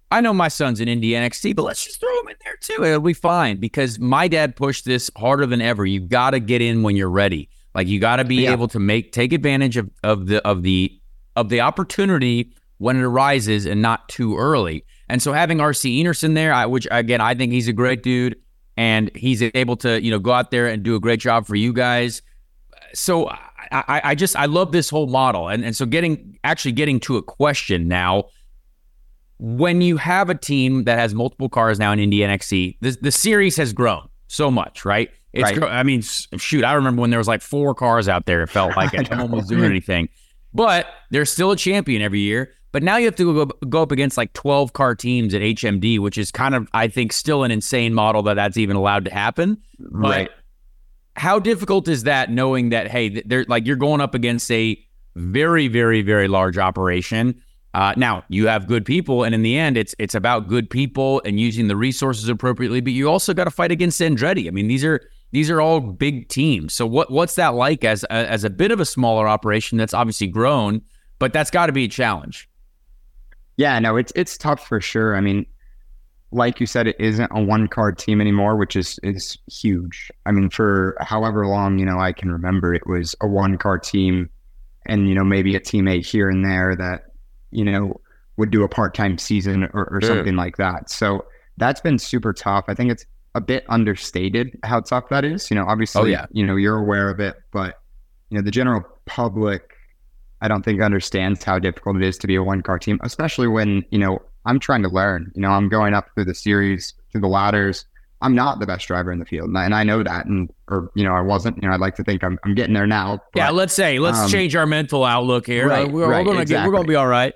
I know my son's in Indy N X T, but let's just throw him in there too. It'll be fine, because my dad pushed this harder than ever. You got to get in when you're ready. Like, you got to be yeah. able to make take advantage of, of the of the of the opportunity when it arises and not too early. And so having R C Enerson there, I, which again, I think he's a great dude and he's able to, you know, go out there and do a great job for you guys. So I, I, I just, I love this whole model. And, and so getting, actually getting to a question now, when you have a team that has multiple cars now in Indy N X T, the, the series has grown so much, right? It's, right. I mean, shoot, I remember when there was like four cars out there, it felt like it almost doing anything, but there's still a champion every year. But now you have to go, go up against like twelve car teams at H M D, which is kind of, I think, still an insane model that that's even allowed to happen. Right. But how difficult is that, knowing that, hey, they're like, you're going up against a very, very, very large operation. Uh, now you have good people, and in the end, it's it's about good people and using the resources appropriately. But you also got to fight against Andretti. I mean, these are these are all big teams. So what what's that like as a, as a bit of a smaller operation that's obviously grown, but that's got to be a challenge. Yeah, no, it's it's tough for sure. I mean, like you said, it isn't a one card team anymore, which is is huge. I mean, for however long, you know, I can remember it was a one card team, and you know, maybe a teammate here and there that, you know, would do a part-time season or, or yeah. something like that. So that's been super tough. I think it's a bit understated how tough that is. You know, obviously, oh, yeah. you know, you're aware of it, but you know, the general public, I don't think understands how difficult it is to be a one-car team, especially when, you know, I'm trying to learn, you know, I'm going up through the series, through the ladders. I'm not the best driver in the field, and I know that, and or you know, I wasn't. You know, I'd like to think I'm, I'm getting there now. But, yeah, let's say let's um, change our mental outlook here. Right, uh, we're right, all gonna exactly. get, we're gonna be all right.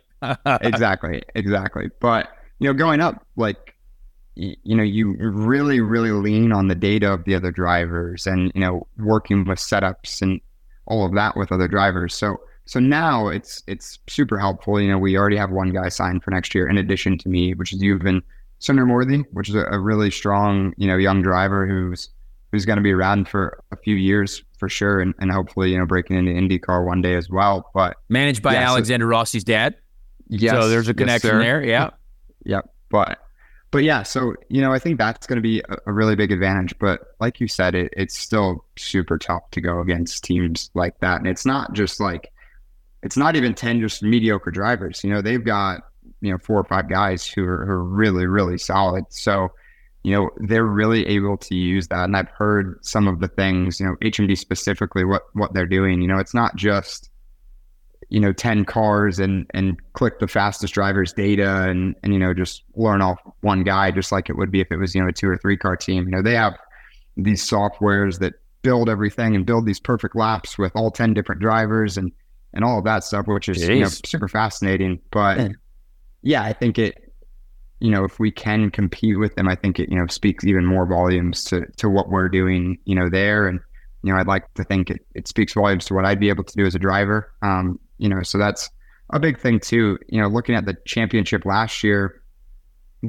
exactly, exactly. But you know, going up, like y- you know, you really, really lean on the data of the other drivers, and you know, working with setups and all of that with other drivers. So, so now it's it's super helpful. You know, we already have one guy signed for next year in addition to me, which is you've been. Senator Worthy, which is a, a really strong, you know, young driver who's who's going to be around for a few years for sure, and, and hopefully, you know, breaking into IndyCar one day as well. But managed by yeah, Alexander so, Rossi's dad. Yes, so there's a connection yes, there. Yeah, yeah. But but yeah, so you know, I think that's going to be a, a really big advantage. But like you said, it, it's still super tough to go against teams like that, and it's not just like it's not even ten just mediocre drivers. You know, they've got. You know, four or five guys who are, who are really, really solid. So, you know, they're really able to use that. And I've heard some of the things, you know, H M D specifically, what, what they're doing. You know, it's not just, you know, ten cars and, and click the fastest driver's data and, and, you know, just learn off one guy, just like it would be if it was, you know, a two or three car team. You know, they have these softwares that build everything and build these perfect laps with all ten different drivers and, and all of that stuff, which is you know, super fascinating. But, yeah. Yeah, I think it, you know, if we can compete with them, I think it, you know, speaks even more volumes to, to what we're doing, you know, there. And, you know, I'd like to think it, it speaks volumes to what I'd be able to do as a driver. Um, you know, so that's a big thing too, you know, looking at the championship last year,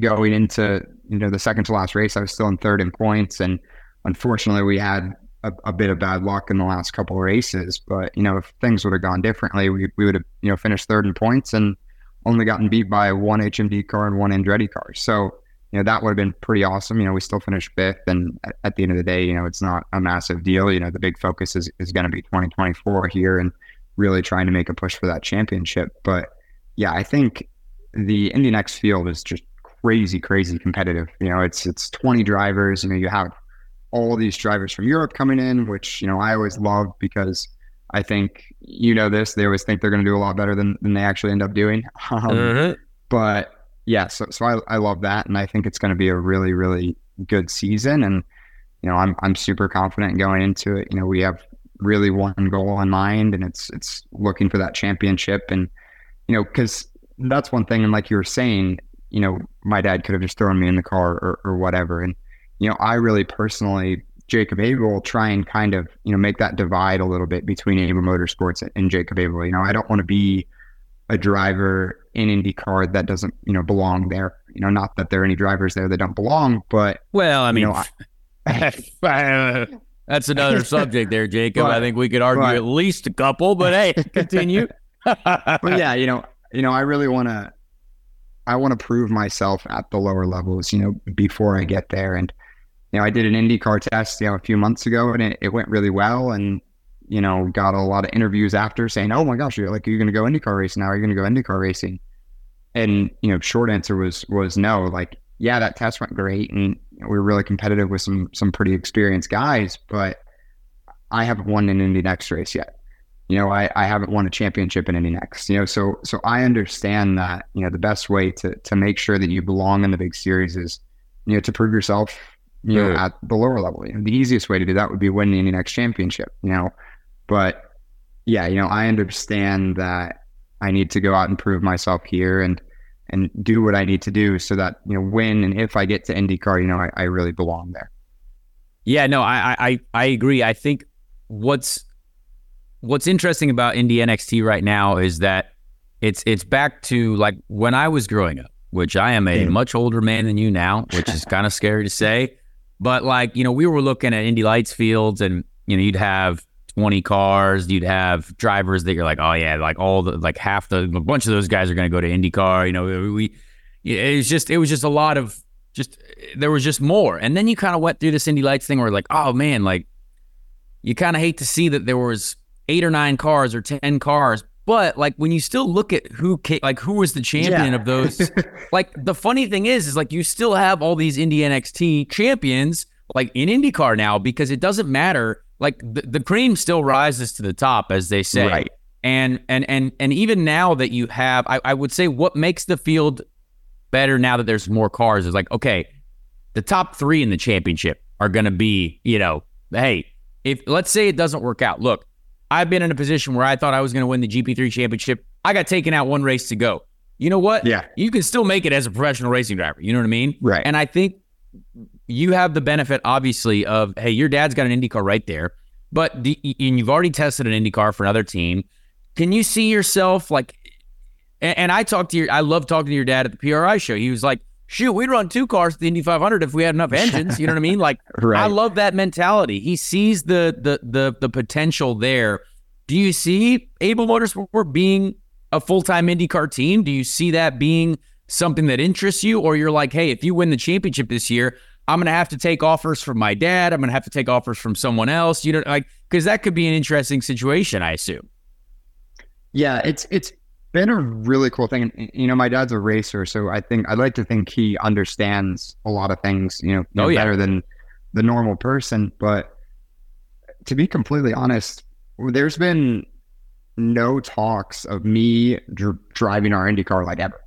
going into, you know, the second to last race, I was still in third in points. And unfortunately we had a, a bit of bad luck in the last couple of races, but, you know, if things would have gone differently, we, we would have, you know, finished third in points and only gotten beat by one H M D car and one Andretti car. So, you know, that would have been pretty awesome. You know, we still finished fifth, and at the end of the day, you know, it's not a massive deal. You know, the big focus is, is going to be twenty twenty-four here and really trying to make a push for that championship. But yeah, I think the Indy N X T field is just crazy, crazy competitive. You know, it's, it's twenty drivers. You know, you have all these drivers from Europe coming in, which, you know, I always love because I think, you know this, they always think they're going to do a lot better than, than they actually end up doing. Um, mm-hmm. But yeah, so so I, I love that. And I think it's going to be a really, really good season. And, you know, I'm I'm super confident going into it. You know, we have really one goal in mind, and it's, it's looking for that championship. And, you know, because that's one thing. And like you were saying, you know, my dad could have just thrown me in the car or, or whatever. And, you know, I really personally... Jacob Abel will try and kind of, you know, make that divide a little bit between Abel Motorsports and Jacob Abel. You know, I don't want to be a driver in IndyCar that doesn't, you know, belong there. You know, not that there are any drivers there that don't belong, but... Well, I mean, you know, I, that's another subject there, Jacob. But, I think we could argue but, at least a couple, but hey, continue. But yeah, you know, you know, I really want to, I want to prove myself at the lower levels, you know, before I get there. And, you know, I did an IndyCar test, you know, a few months ago, and it, it went really well. And, you know, got a lot of interviews after saying, oh my gosh, you're like, are you going to go IndyCar racing now? Are you going to go IndyCar racing? And, you know, short answer was, was no. Like, yeah, that test went great. And we were really competitive with some, some pretty experienced guys, but I haven't won an Indy Next race yet. You know, I, I haven't won a championship in Indy Next, you know, so, so I understand that, you know, the best way to, to make sure that you belong in the big series is, you know, to prove yourself, you yeah. know, at the lower level. You know, the easiest way to do that would be win the Indy Next championship, you know, but yeah, you know, I understand that I need to go out and prove myself here and, and do what I need to do so that, you know, when, and if I get to IndyCar, you know, I, I really belong there. Yeah, no, I, I, I agree. I think what's, What's interesting about Indy N X T right now is that it's it's back to like when I was growing up, which I am a much older man than you now, which is kind of scary to say. But like, you know, we were looking at Indy Lights fields and, you know, you'd have twenty cars, you'd have drivers that you're like, oh yeah, like all the, like half the, a bunch of those guys are going to go to IndyCar. You know, we, it was just, it was just a lot of just, there was just more. And then you kind of went through this Indy Lights thing where like, oh man, like you kind of hate to see that there was eight or nine cars or ten cars, but like when you still look at who came, like who was the champion yeah. of those, like the funny thing is, is like you still have all these Indy N X T champions like in IndyCar now, because it doesn't matter. Like the, the cream still rises to the top, as they say. Right. And, and, and, and even now that you have, I, I would say what makes the field better now that there's more cars is like, okay, the top three in the championship are going to be, you know, hey, if let's say it doesn't work out, look, I've been in a position where I thought I was going to win the G P three championship. I got taken out one race to go. You know what? Yeah. You can still make it as a professional racing driver. You know what I mean? Right. And I think you have the benefit, obviously, of, hey, your dad's got an IndyCar right there, but the, and you've already tested an IndyCar for another team. Can you see yourself like, and, and I talked to your, I love talking to your dad at the P R I show. He was like, shoot, we'd run two cars to the Indy five hundred if we had enough engines. You know what I mean? Like, right. I love that mentality. He sees the, the the the potential there. Do you see Abel Motorsport being a full-time IndyCar team? Do you see that being something that interests you? Or you're like, hey, if you win the championship this year, I'm going to have to take offers from my dad. I'm going to have to take offers from someone else. You know, like, because that could be an interesting situation, I assume. Yeah, it's it's. been a really cool thing. And, you know, my dad's a racer, so I think I'd like to think he understands a lot of things, you know, oh, yeah. better than the normal person. But to be completely honest, there's been no talks of me dr- driving our IndyCar like ever,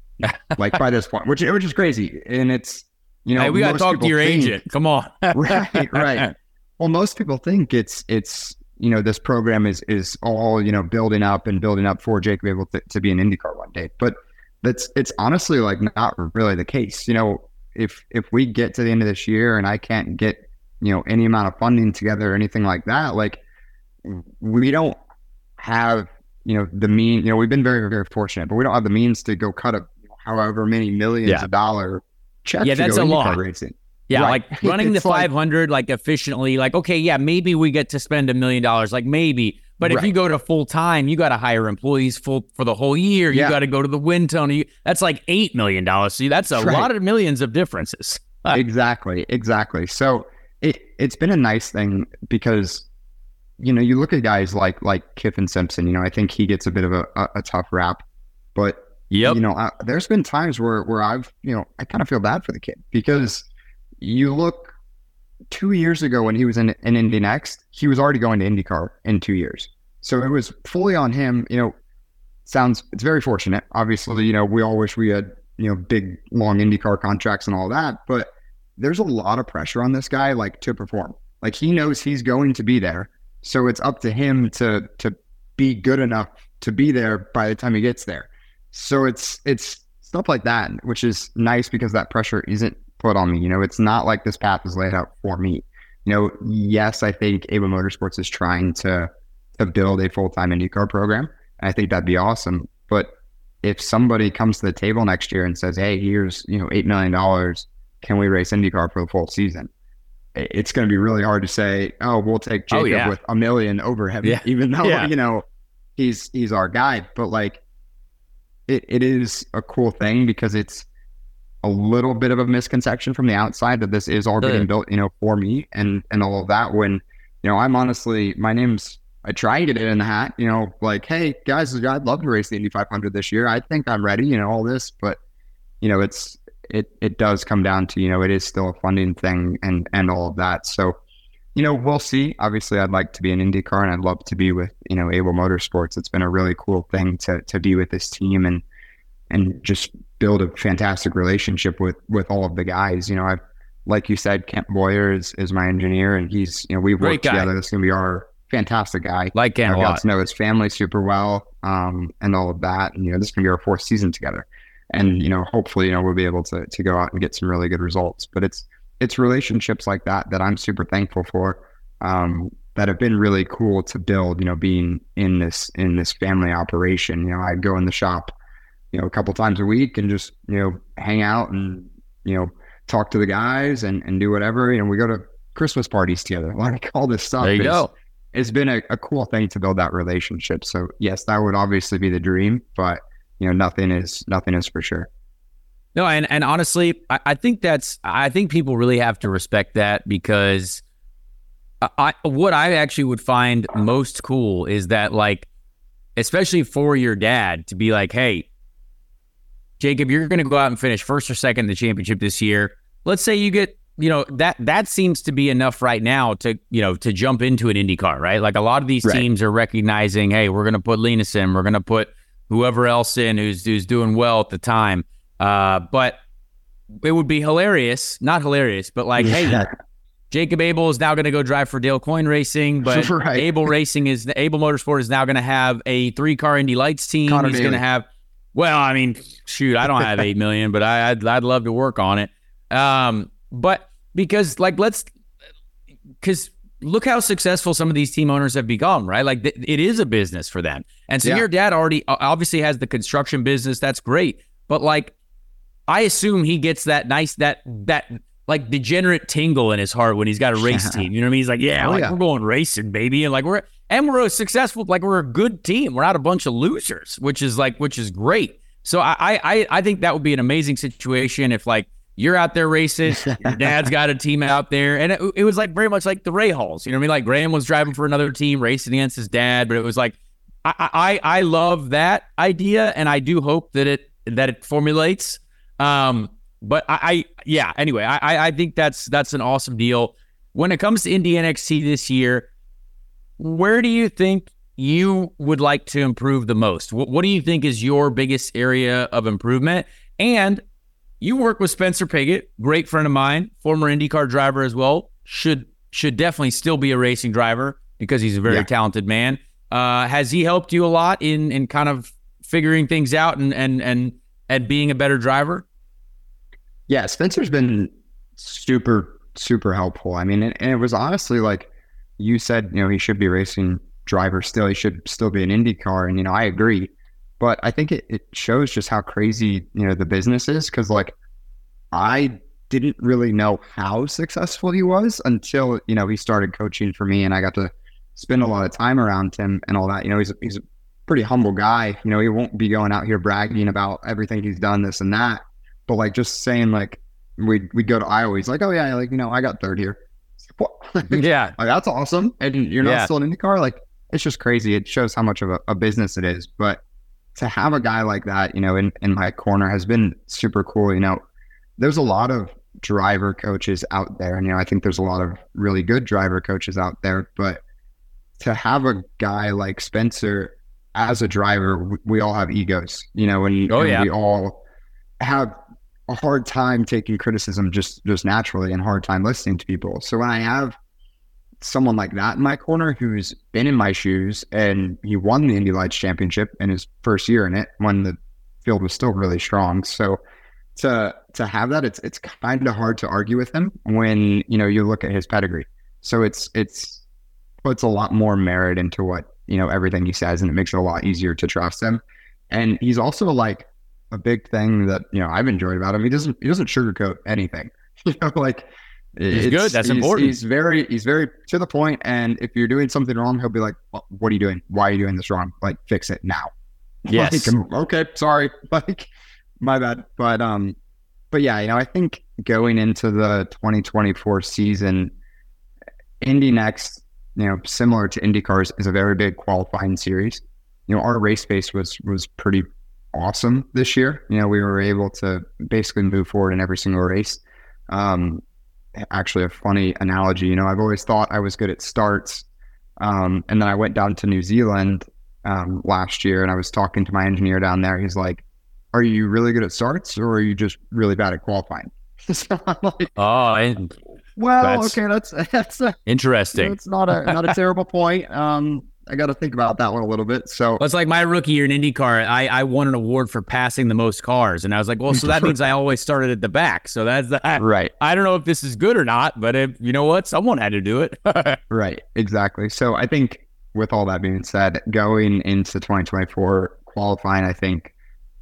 like by this point, which which is crazy. And it's, you know, hey, we got to talk to your think, agent. Come on. right, right. Well, most people think it's, it's, you know, this program is, is all, you know, building up and building up for Jacob Abel to, to be an IndyCar one day. But that's, it's honestly like not really the case. You know, if, if we get to the end of this year and I can't get, you know, any amount of funding together or anything like that, like we don't have, you know, the mean, you know, we've been very, very fortunate, but we don't have the means to go cut up however many millions yeah. of dollar checks. Yeah, that's a lot. Racing. Yeah, right. Like running the like, five hundred, like efficiently, like, okay, yeah, maybe we get to spend a million dollars, like maybe. But right. if you go to full time, you got to hire employees full for the whole year. Yeah. You got to go to the wind tunnel. That's like eight million dollars. See, that's a right. lot of millions of differences. Uh, exactly, exactly. So it, it's been a nice thing because, you know, you look at guys like like Kiffin Simpson, you know, I think he gets a bit of a, a, a tough rap, but, yep. you know, I, there's been times where, where I've, you know, I kind of feel bad for the kid because you look two years ago when he was in, in Indy Next, he was already going to IndyCar in two years. So it was fully on him, you know, sounds, it's very fortunate. Obviously, you know, we all wish we had, you know, big, long IndyCar contracts and all that, but there's a lot of pressure on this guy, like to perform. Like he knows he's going to be there. So it's up to him to, to be good enough to be there by the time he gets there. So it's, it's stuff like that, which is nice because that pressure isn't put on me. You know, it's not like this path is laid out for me. You know, yes, I think Abel Motorsports is trying to, to build a full-time IndyCar program. And I think that'd be awesome. But if somebody comes to the table next year and says, hey, here's, you know, eight million dollars, can we race IndyCar for the full season? It's going to be really hard to say, oh, we'll take Jacob oh, yeah. with a million over him, yeah. even though, yeah. you know, he's, he's our guy. But like, it, it is a cool thing because it's a little bit of a misconception from the outside that this is all being built, you know, for me and, and all of that when, you know, I'm honestly, my name's I try and get it in the hat, you know, like, hey, guys, I'd love to race the Indy five hundred this year. I think I'm ready, you know, all this. But, you know, it's it it does come down to, you know, it is still a funding thing and, and all of that. So, you know, we'll see. Obviously, I'd like to be in IndyCar and I'd love to be with, you know, Abel Motorsports. It's been a really cool thing to to be with this team and and just build a fantastic relationship with, with all of the guys. You know, I've, like you said, Kent Boyer is, is my engineer, and he's, you know, we've worked together. That's going to be our fantastic guy. Like Kent a lot. I've got to know his family super well, um, and all of that. And, you know, this is going to be our fourth season together. And, you know, hopefully, you know, we'll be able to to go out and get some really good results. But it's it's relationships like that that I'm super thankful for, um, that have been really cool to build, you know, being in this in this family operation. You know, I'd go in the shop, you know, a couple times a week and just, you know, hang out and, you know, talk to the guys and, and do whatever. You know, we go to Christmas parties together. Like all this stuff. There you is, go. It's been a, a cool thing to build that relationship. So yes, that would obviously be the dream, but you know, nothing is nothing is for sure. No, and and honestly, I, I think that's I think people really have to respect that, because I, I what I actually would find most cool is that, like, especially for your dad to be like, hey, Jacob, you're going to go out and finish first or second in the championship this year. Let's say you get, you know, that that seems to be enough right now to, you know, to jump into an IndyCar, right? Like a lot of these right. teams are recognizing, hey, we're going to put Linus in, we're going to put whoever else in who's who's doing well at the time. Uh, but it would be hilarious, not hilarious, but like, yeah. hey, Jacob Abel is now going to go drive for Dale Coyne Racing, but right. Abel Racing is Abel Motorsport is now going to have a three-car Indy Lights team. Connor He's going to have. Well, I mean, shoot, I don't have eight million dollars, but I, I'd I'd love to work on it. Um, but because, like, let's, because look how successful some of these team owners have become, right? Like, th- it is a business for them. And so yeah. your dad already obviously has the construction business. That's great. But, like, I assume he gets that nice, that, that like, degenerate tingle in his heart when he's got a race team. You know what I mean? He's like, yeah, oh, like, yeah. we're going racing, baby. And, like, we're... And we're a successful, like we're a good team. We're not a bunch of losers, which is like, which is great. So I, I, I think that would be an amazing situation if like you're out there racing, your dad's got a team out there, and it, it was like very much like the Ray Halls. You know what I mean? Like Graham was driving for another team, racing against his dad, but it was like, I, I, I love that idea, and I do hope that it that it formulates. Um, but I, I yeah. Anyway, I, I think that's that's an awesome deal. When it comes to Indy N X T this year, where do you think you would like to improve the most? What, what do you think is your biggest area of improvement? And you work with Spencer Piggott, great friend of mine, former IndyCar driver as well. Should should definitely still be a racing driver because he's a very yeah. talented man. Uh, has he helped you a lot in in kind of figuring things out and and and and being a better driver? Yeah, Spencer's been super super helpful. I mean, and, and it was honestly like. You said, you know, he should be a racing driver still. He should still be an IndyCar. And, you know, I agree. But I think it, it shows just how crazy, you know, the business is. Because, like, I didn't really know how successful he was until, you know, he started coaching for me. And I got to spend a lot of time around him and all that. You know, he's a, he's a pretty humble guy. You know, he won't be going out here bragging about everything he's done, this and that. But, like, just saying, like, we'd, we'd go to Iowa. He's like, oh, yeah, like, you know, I got third here. yeah like, that's awesome, and you're not yeah. still in IndyCar. Like, it's just crazy. It shows how much of a, a business it is. But to have a guy like that, you know, in, in my corner has been super cool. You know, there's a lot of driver coaches out there, and you know, I think there's a lot of really good driver coaches out there, but to have a guy like Spencer as a driver, we, we all have egos, you know, and, oh, and yeah. we all have a hard time taking criticism just just naturally, and hard time listening to people. So when I have someone like that in my corner who's been in my shoes, and he won the Indy Lights Championship in his first year in it when the field was still really strong, so to to have that, it's it's kind of hard to argue with him when you know you look at his pedigree. So it's it's puts a lot more merit into what you know everything he says, and it makes it a lot easier to trust him. And he's also like. A big thing that you know I've enjoyed about him, he doesn't he doesn't sugarcoat anything. You know, like he's good. That's he's, important. He's very he's very to the point. And if you're doing something wrong, he'll be like, well, "What are you doing? Why are you doing this wrong? Like, fix it now." Yes. Like, okay. Sorry. Like, my bad. But um, but yeah, you know, I think going into the twenty twenty-four season, Indy Next you know, similar to IndyCars, is a very big qualifying series. You know, our race pace was was pretty awesome this year. You know, we were able to basically move forward in every single race. Um, actually, a funny analogy, you know, I've always thought I was good at starts. Um, and then I went down to New Zealand um, last year, and I was talking to my engineer down there. He's like, are you really good at starts, or are you just really bad at qualifying? So I'm like, oh, and well, that's okay. That's that's a, interesting. It's not a not a terrible point. Um, I got to think about that one a little bit. So well, it's like my rookie year in IndyCar. I, I won an award for passing the most cars, and I was like, well, so that means I always started at the back. So that's the, I, right. I don't know if this is good or not, but if, you know what, someone had to do it. Right. Exactly. So I think with all that being said, going into twenty twenty-four qualifying, I think.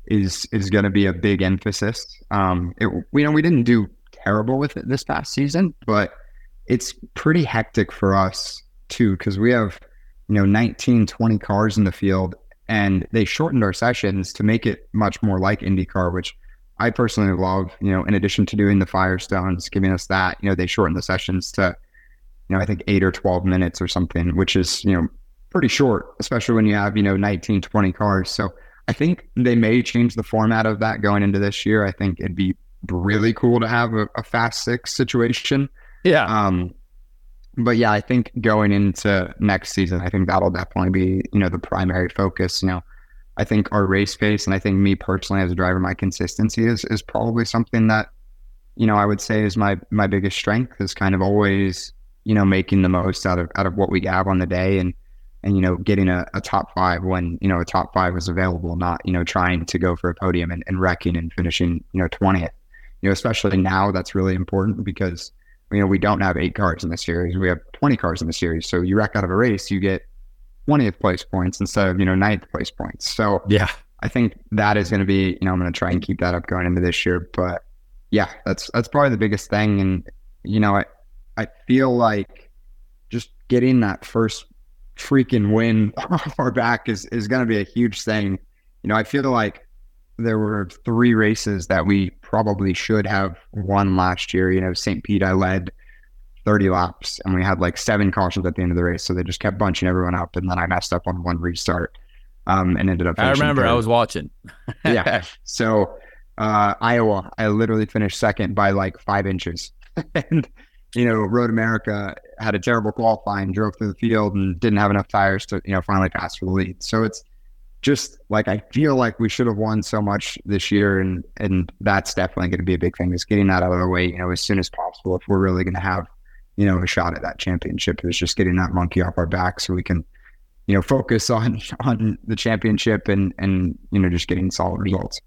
is is going to be a big emphasis. Um, it, you know, we didn't do terrible with it this past season, but it's pretty hectic for us too, because we have, you know, nineteen, twenty cars in the field, and they shortened our sessions to make it much more like IndyCar, which I personally love. You know, in addition to doing the Firestones, giving us that, you know, they shortened the sessions to, you know, I think eight or twelve minutes or something, which is, you know, pretty short, especially when you have, you know, nineteen, twenty cars. So I think they may change the format of that going into this year. I think it'd be really cool to have a, a fast six situation. Yeah. Um, but yeah, I think going into next season, I think that'll definitely be, you know, the primary focus. You know, I think our race pace, and I think me personally as a driver, my consistency is is probably something that, you know, I would say is my my biggest strength, is kind of always, you know, making the most out of out of what we have on the day, and And, you know, getting a, a top five when, you know, a top five was available, not, you know, trying to go for a podium and, and wrecking and finishing, you know, twentieth. You know, especially now, that's really important because, you know, we don't have eight cars in the series. We have twenty cars in the series. So you wreck out of a race, you get twentieth place points instead of, you know, ninth place points. So yeah, I think that is going to be, you know, I'm going to try and keep that up going into this year. But yeah, that's, that's probably the biggest thing. And, you know, I, I feel like just getting that first freaking win off our back is is going to be a huge thing. You know, I feel like there were three races that we probably should have won last year. You know, Saint Pete, I led thirty laps, and we had like seven cautions at the end of the race, so they just kept bunching everyone up, and then I messed up on one restart um and ended up I remember third. I was watching. Yeah, so uh Iowa, I literally finished second by like five inches. And you know, Road America had a terrible qualifying, drove through the field, and didn't have enough tires to, you know, finally pass for the lead. So it's just like, I feel like we should have won so much this year, and and that's definitely going to be a big thing, is getting that out of the way, you know, as soon as possible, if we're really going to have, you know, a shot at that championship. It's just getting that monkey off our back so we can, you know, focus on on the championship and and you know, just getting solid results.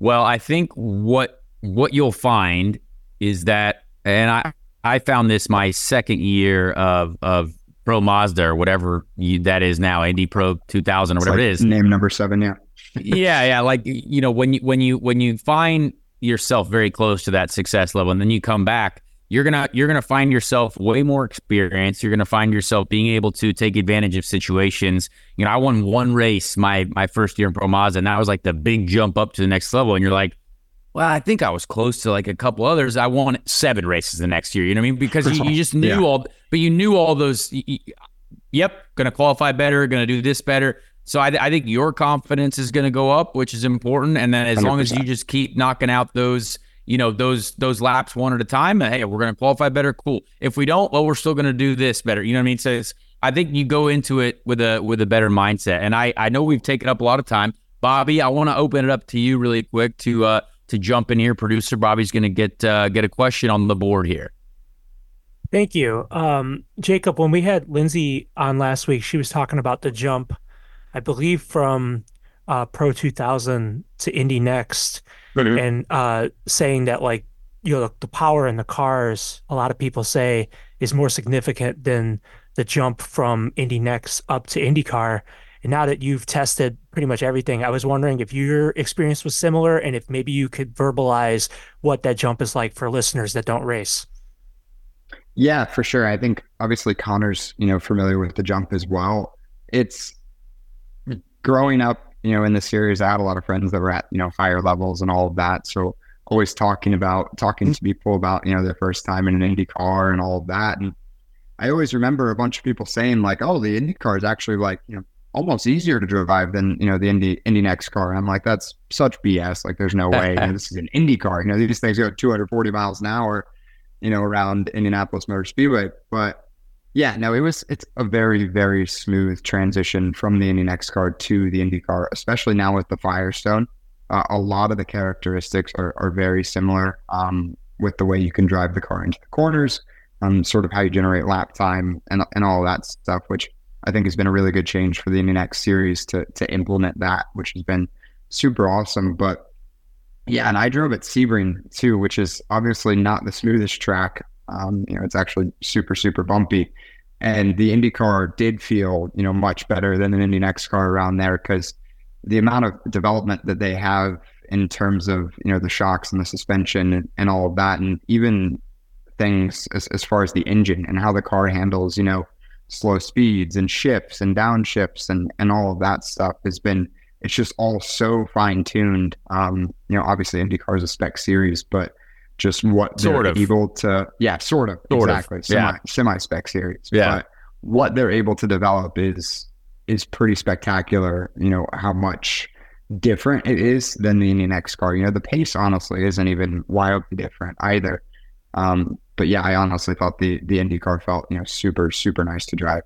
Well, I think what what you'll find is that, and I. I found this my second year of of Pro Mazda, or whatever you, that is now, Indy Pro two thousand, or whatever, like it is. Name number seven, yeah. yeah, yeah. Like, you know, when you when you when you find yourself very close to that success level, and then you come back, you're gonna you're gonna find yourself way more experience. You're gonna find yourself being able to take advantage of situations. You know, I won one race my my first year in Pro Mazda, and that was like the big jump up to the next level. And you're like, well, I think I was close to like a couple others. I won seven races the next year. You know what I mean? Because you, you just knew yeah. all, but you knew all those. You, you, yep, going to qualify better, going to do this better. So I, I think your confidence is going to go up, which is important. And then as one hundred percent long as you just keep knocking out those, you know, those those laps one at a time. Hey, we're going to qualify better. Cool. If we don't, well, we're still going to do this better. You know what I mean? So it's, I think you go into it with a with a better mindset. And I I know we've taken up a lot of time, Bobby. I want to open it up to you really quick to. uh to jump in here. Producer Bobby's going to get uh, get a question on the board here. Thank you. Um, Jacob, when we had Lindsay on last week, she was talking about the jump, I believe, from uh, Pro two thousand to Indy Next, mm-hmm. and uh, saying that, like, you know, the power in the cars, a lot of people say, is more significant than the jump from Indy Next up to IndyCar. And now that you've tested pretty much everything, I was wondering if your experience was similar, and if maybe you could verbalize what that jump is like for listeners that don't race. Yeah, for sure. I think obviously Conor's, you know, familiar with the jump as well. It's growing up, you know, in the series, I had a lot of friends that were at, you know, higher levels and all of that. So always talking about, talking to people about, you know, their first time in an Indy car and all of that. And I always remember a bunch of people saying like, oh, the Indy car is actually like, you know, almost easier to drive than, you know, the Indy Indy N X T car. And I'm like, that's such B S. Like, there's no way. You know, this is an Indy car. You know, these things go two hundred forty miles an hour, you know, around Indianapolis Motor Speedway. But yeah, no, it was, it's a very, very smooth transition from the Indy N X T car to the Indy car, especially now with the Firestone. Uh, a lot of the characteristics are, are very similar um, with the way you can drive the car into the corners, um, sort of how you generate lap time and and all that stuff, which I think has been a really good change for the Indy N X T series to to implement that, which has been super awesome. But yeah, and I drove at Sebring too, which is obviously not the smoothest track. Um, you know, it's actually super, super bumpy. And the Indy car did feel, you know, much better than an Indy N X T car around there, because the amount of development that they have in terms of, you know, the shocks and the suspension and, and all of that, and even things as, as far as the engine and how the car handles, you know, slow speeds and shifts and downshifts and, and all of that stuff has been, it's just all so fine tuned. Um, you know, obviously IndyCar is a spec series, but just what sort they're of. able to, yeah, sort of, sort exactly, of. Semi, yeah. semi-spec series. Yeah. But what they're able to develop is, is pretty spectacular, you know, how much different it is than the Indy N X T car. You know, the pace honestly isn't even wildly different either. Um, But yeah, I honestly thought the the Indy car felt, you know, super, super nice to drive.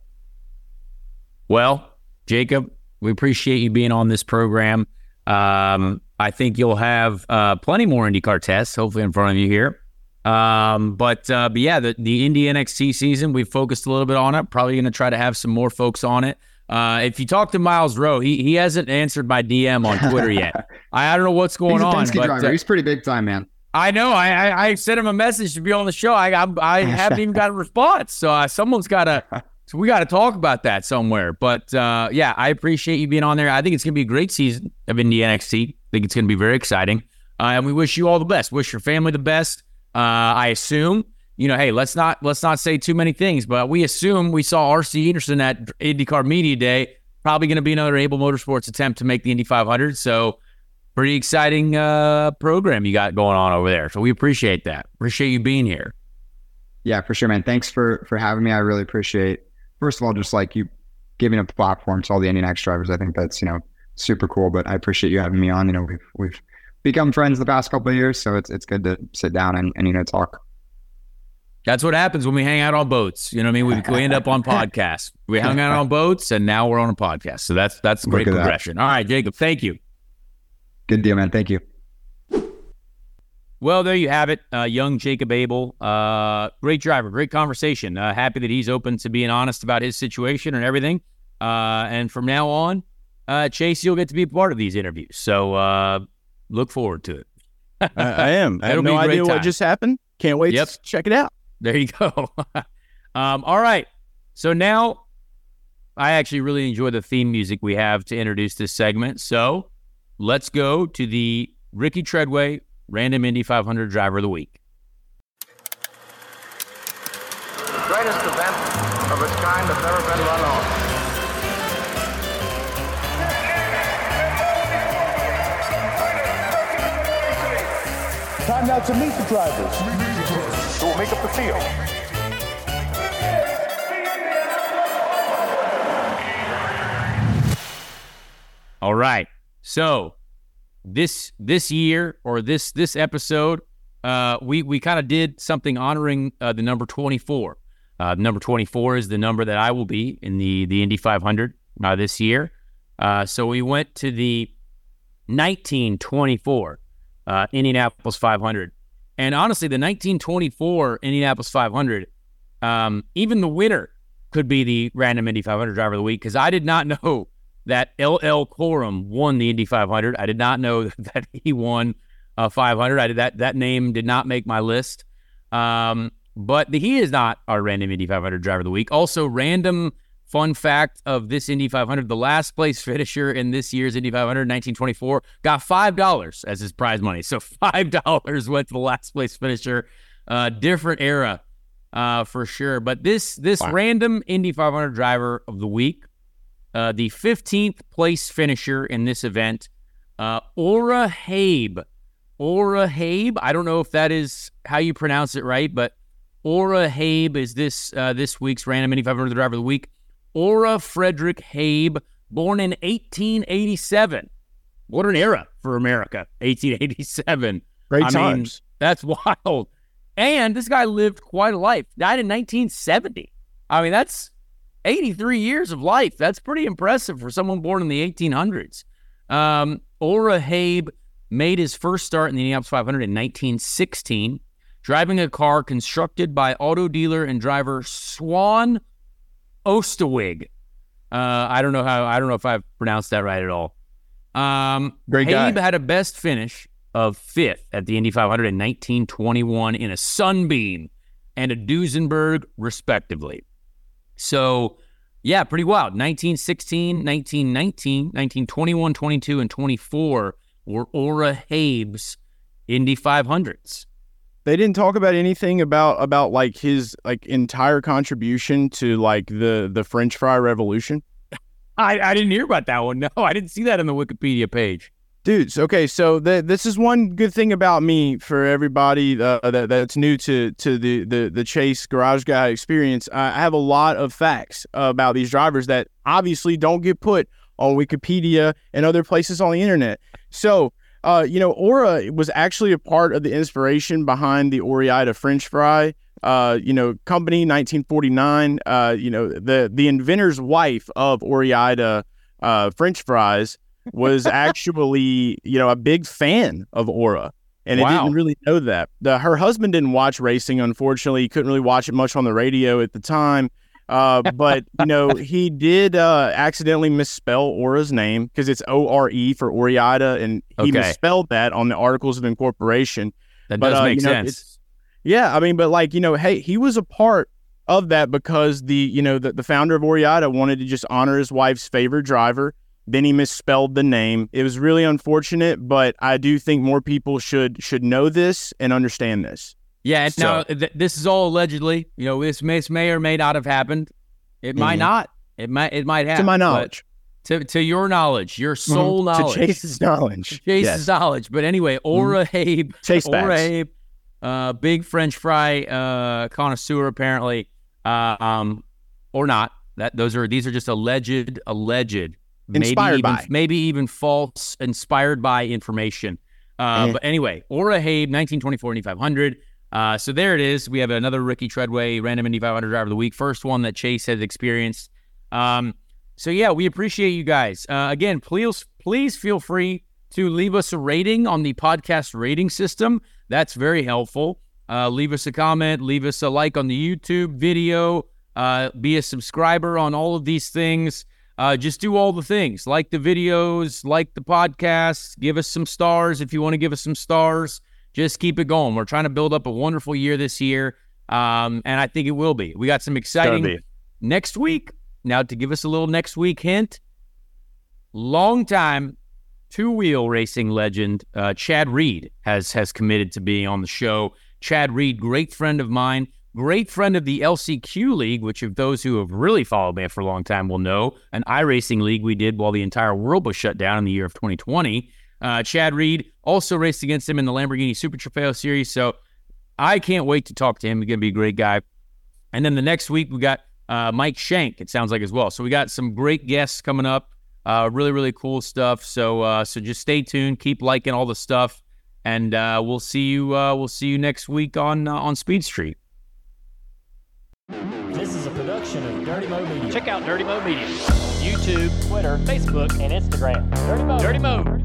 Well, Jacob, we appreciate you being on this program. Um, I think you'll have uh, plenty more IndyCar tests, hopefully, in front of you here. Um, but, uh, but yeah, the, the Indy N X T season, we focused a little bit on it. Probably going to try to have some more folks on it. Uh, if you talk to Miles Rowe, he he hasn't answered my D M on Twitter yet. I, I don't know what's going He's a on. But, driver. Uh, He's pretty big time, man. I know. I, I I sent him a message to be on the show. I I, I haven't even got a response. So uh, someone's got to. So we got to talk about that somewhere. But uh, yeah, I appreciate you being on there. I think it's going to be a great season of Indy N X T. I think it's going to be very exciting. Uh, and we wish you all the best. Wish your family the best. Uh, I assume you know. Hey, let's not let's not say too many things. But we assume we saw R C Anderson at IndyCar Media Day. Probably going to be another Abel Motorsports attempt to make the Indy five hundred. So. Pretty exciting uh, program you got going on over there. So we appreciate that. Appreciate you being here. Yeah, for sure, man. Thanks for, for having me. I really appreciate, first of all, just like you giving a platform to all the Indy N X T drivers. I think that's, you know, super cool, but I appreciate you having me on. You know, we've, we've become friends the past couple of years, so it's it's good to sit down and, and, you know, talk. That's what happens when we hang out on boats. You know what I mean? We, we end up on podcasts. We hung out on boats, and now we're on a podcast. So that's, that's a great progression. That. All right, Jacob, thank you. Good deal, man. Thank you. Well, there you have it. Uh, young Jacob Abel. Uh, great driver. Great conversation. Uh, happy that he's open to being honest about his situation and everything. Uh, and from now on, uh, Chase, you'll get to be part of these interviews. So uh, look forward to it. I, I am. I have no idea time. What just happened. Can't wait yep. to check it out. There you go. um, all right. So now I actually really enjoy the theme music we have to introduce this segment. So let's go to the Ricky Treadway Random Indy five hundred Driver of the Week. The greatest event of its kind that's ever been run on. Time now to meet the drivers who will make up the field. All right. So this this year or this this episode, uh, we, we kind of did something honoring uh, the number twenty-four. Uh, number twenty-four is the number that I will be in the, the Indy five hundred uh, this year. Uh, so we went to the nineteen twenty-four uh, Indianapolis five hundred. And honestly, the nineteen twenty-four Indianapolis five hundred, um, even the winner could be the Random Indy five hundred Driver of the Week, because I did not know that L L Corum won the Indy five hundred. I did not know that he won uh, five hundred. I did that that name did not make my list. Um, but the, he is not our Random Indy five hundred Driver of the Week. Also, random fun fact of this Indy five hundred, the last place finisher in this year's Indy five hundred, nineteen twenty-four, got five dollars as his prize money. So five dollars went to the last place finisher. Uh, different era uh, for sure. But this this wow. Random Indy five hundred Driver of the Week, Uh, the fifteenth place finisher in this event, uh, Ora Habe. Ora Habe. I don't know if that is how you pronounce it right, but Ora Habe is this uh, this week's Random Indy five hundred Driver of the Week. Ora Frederick Habe, born in eighteen eighty-seven. What an era for America, eighteen eighty-seven. Great I times. Mean, that's wild. And this guy lived quite a life. Died in nineteen seventy. I mean, that's eighty-three years of life. That's pretty impressive for someone born in the eighteen hundreds. Um, Ora Habe made his first start in the Indianapolis five hundred in nineteen sixteen, driving a car constructed by auto dealer and driver Swan Ostewig. Uh, I don't know how. I don't know if I've pronounced that right at all. Um, Great guy. Habe had a best finish of fifth at the Indy five hundred in nineteen twenty-one in a Sunbeam and a Duesenberg, respectively. So, yeah, pretty wild. nineteen sixteen, nineteen nineteen, nineteen twenty-one, twenty-two, and twenty-four were Ora Habe's Indy five hundreds. They didn't talk about anything about, about like his like entire contribution to like the, the French fry revolution. I, I didn't hear about that one. No, I didn't see that on the Wikipedia page. Dudes, okay, so the, this is one good thing about me for everybody uh, that, that's new to, to the, the, the Chase Garage Guy experience. I have a lot of facts about these drivers that obviously don't get put on Wikipedia and other places on the internet. So, uh, you know, Ora was actually a part of the inspiration behind the Oreita French fry, uh, you know, company, nineteen forty-nine. Uh, you know, the, the inventor's wife of Oreita uh, French fries was actually, you know, a big fan of Ora, and wow. I didn't really know that. The, her husband didn't watch racing, unfortunately. He couldn't really watch it much on the radio at the time. Uh, but, you know, he did uh, accidentally misspell Ora's name because it's O R E for Oreita, and he okay. misspelled that on the Articles of Incorporation. That but, does uh, make you know, sense. Yeah, I mean, but like, you know, hey, he was a part of that because the, you know, the, the founder of Oreita wanted to just honor his wife's favorite driver. Then he misspelled the name. It was really unfortunate, but I do think more people should should know this and understand this. Yeah, and so. now th- this is all allegedly. You know, this may, may or may not have happened. It mm-hmm. might not. It might It might have. To my knowledge. To to your knowledge, your sole mm-hmm. knowledge. To Chase's knowledge. Chase's yes. knowledge. But anyway, Ora mm-hmm. Habe. Chase Ora Habe, uh, big French fry uh, connoisseur, apparently, uh, um, or not. That those are These are just alleged, alleged. Maybe inspired even, by. Maybe even false, inspired by information. Uh, yeah. But anyway, Ora Habe, nineteen twenty-four Indy five hundred. Uh, so there it is. We have another Ricky Treadway, Random Indy five hundred Driver of the Week. First one that Chase has experienced. Um, so, yeah, we appreciate you guys. Uh, again, please, please feel free to leave us a rating on the podcast rating system. That's very helpful. Uh, leave us a comment. Leave us a like on the YouTube video. Uh, be a subscriber on all of these things. Uh, just do all the things, like the videos, like the podcasts, give us some stars if you want to give us some stars. Just keep it going. We're trying to build up a wonderful year this year, um, and I think it will be. We got some exciting next week. Now, to give us a little next week hint, longtime two-wheel racing legend uh, Chad Reed has, has committed to being on the show. Chad Reed, great friend of mine. Great friend of the L C Q League, which of those who have really followed me for a long time will know, an iRacing league we did while the entire world was shut down in the year of twenty twenty. Uh, Chad Reed also raced against him in the Lamborghini Super Trofeo Series, so I can't wait to talk to him. He's going to be a great guy. And then the next week, we got uh, Mike Shank, it sounds like, as well. So we got some great guests coming up, uh, really, really cool stuff. So uh, so just stay tuned, keep liking all the stuff, and uh, we'll see you uh, We'll see you next week on uh, on Speed Street. This is a production of Dirty Mo Media. Check out Dirty Mo Media, YouTube, Twitter, Facebook, and Instagram. Dirty Mo. Dirty Mo.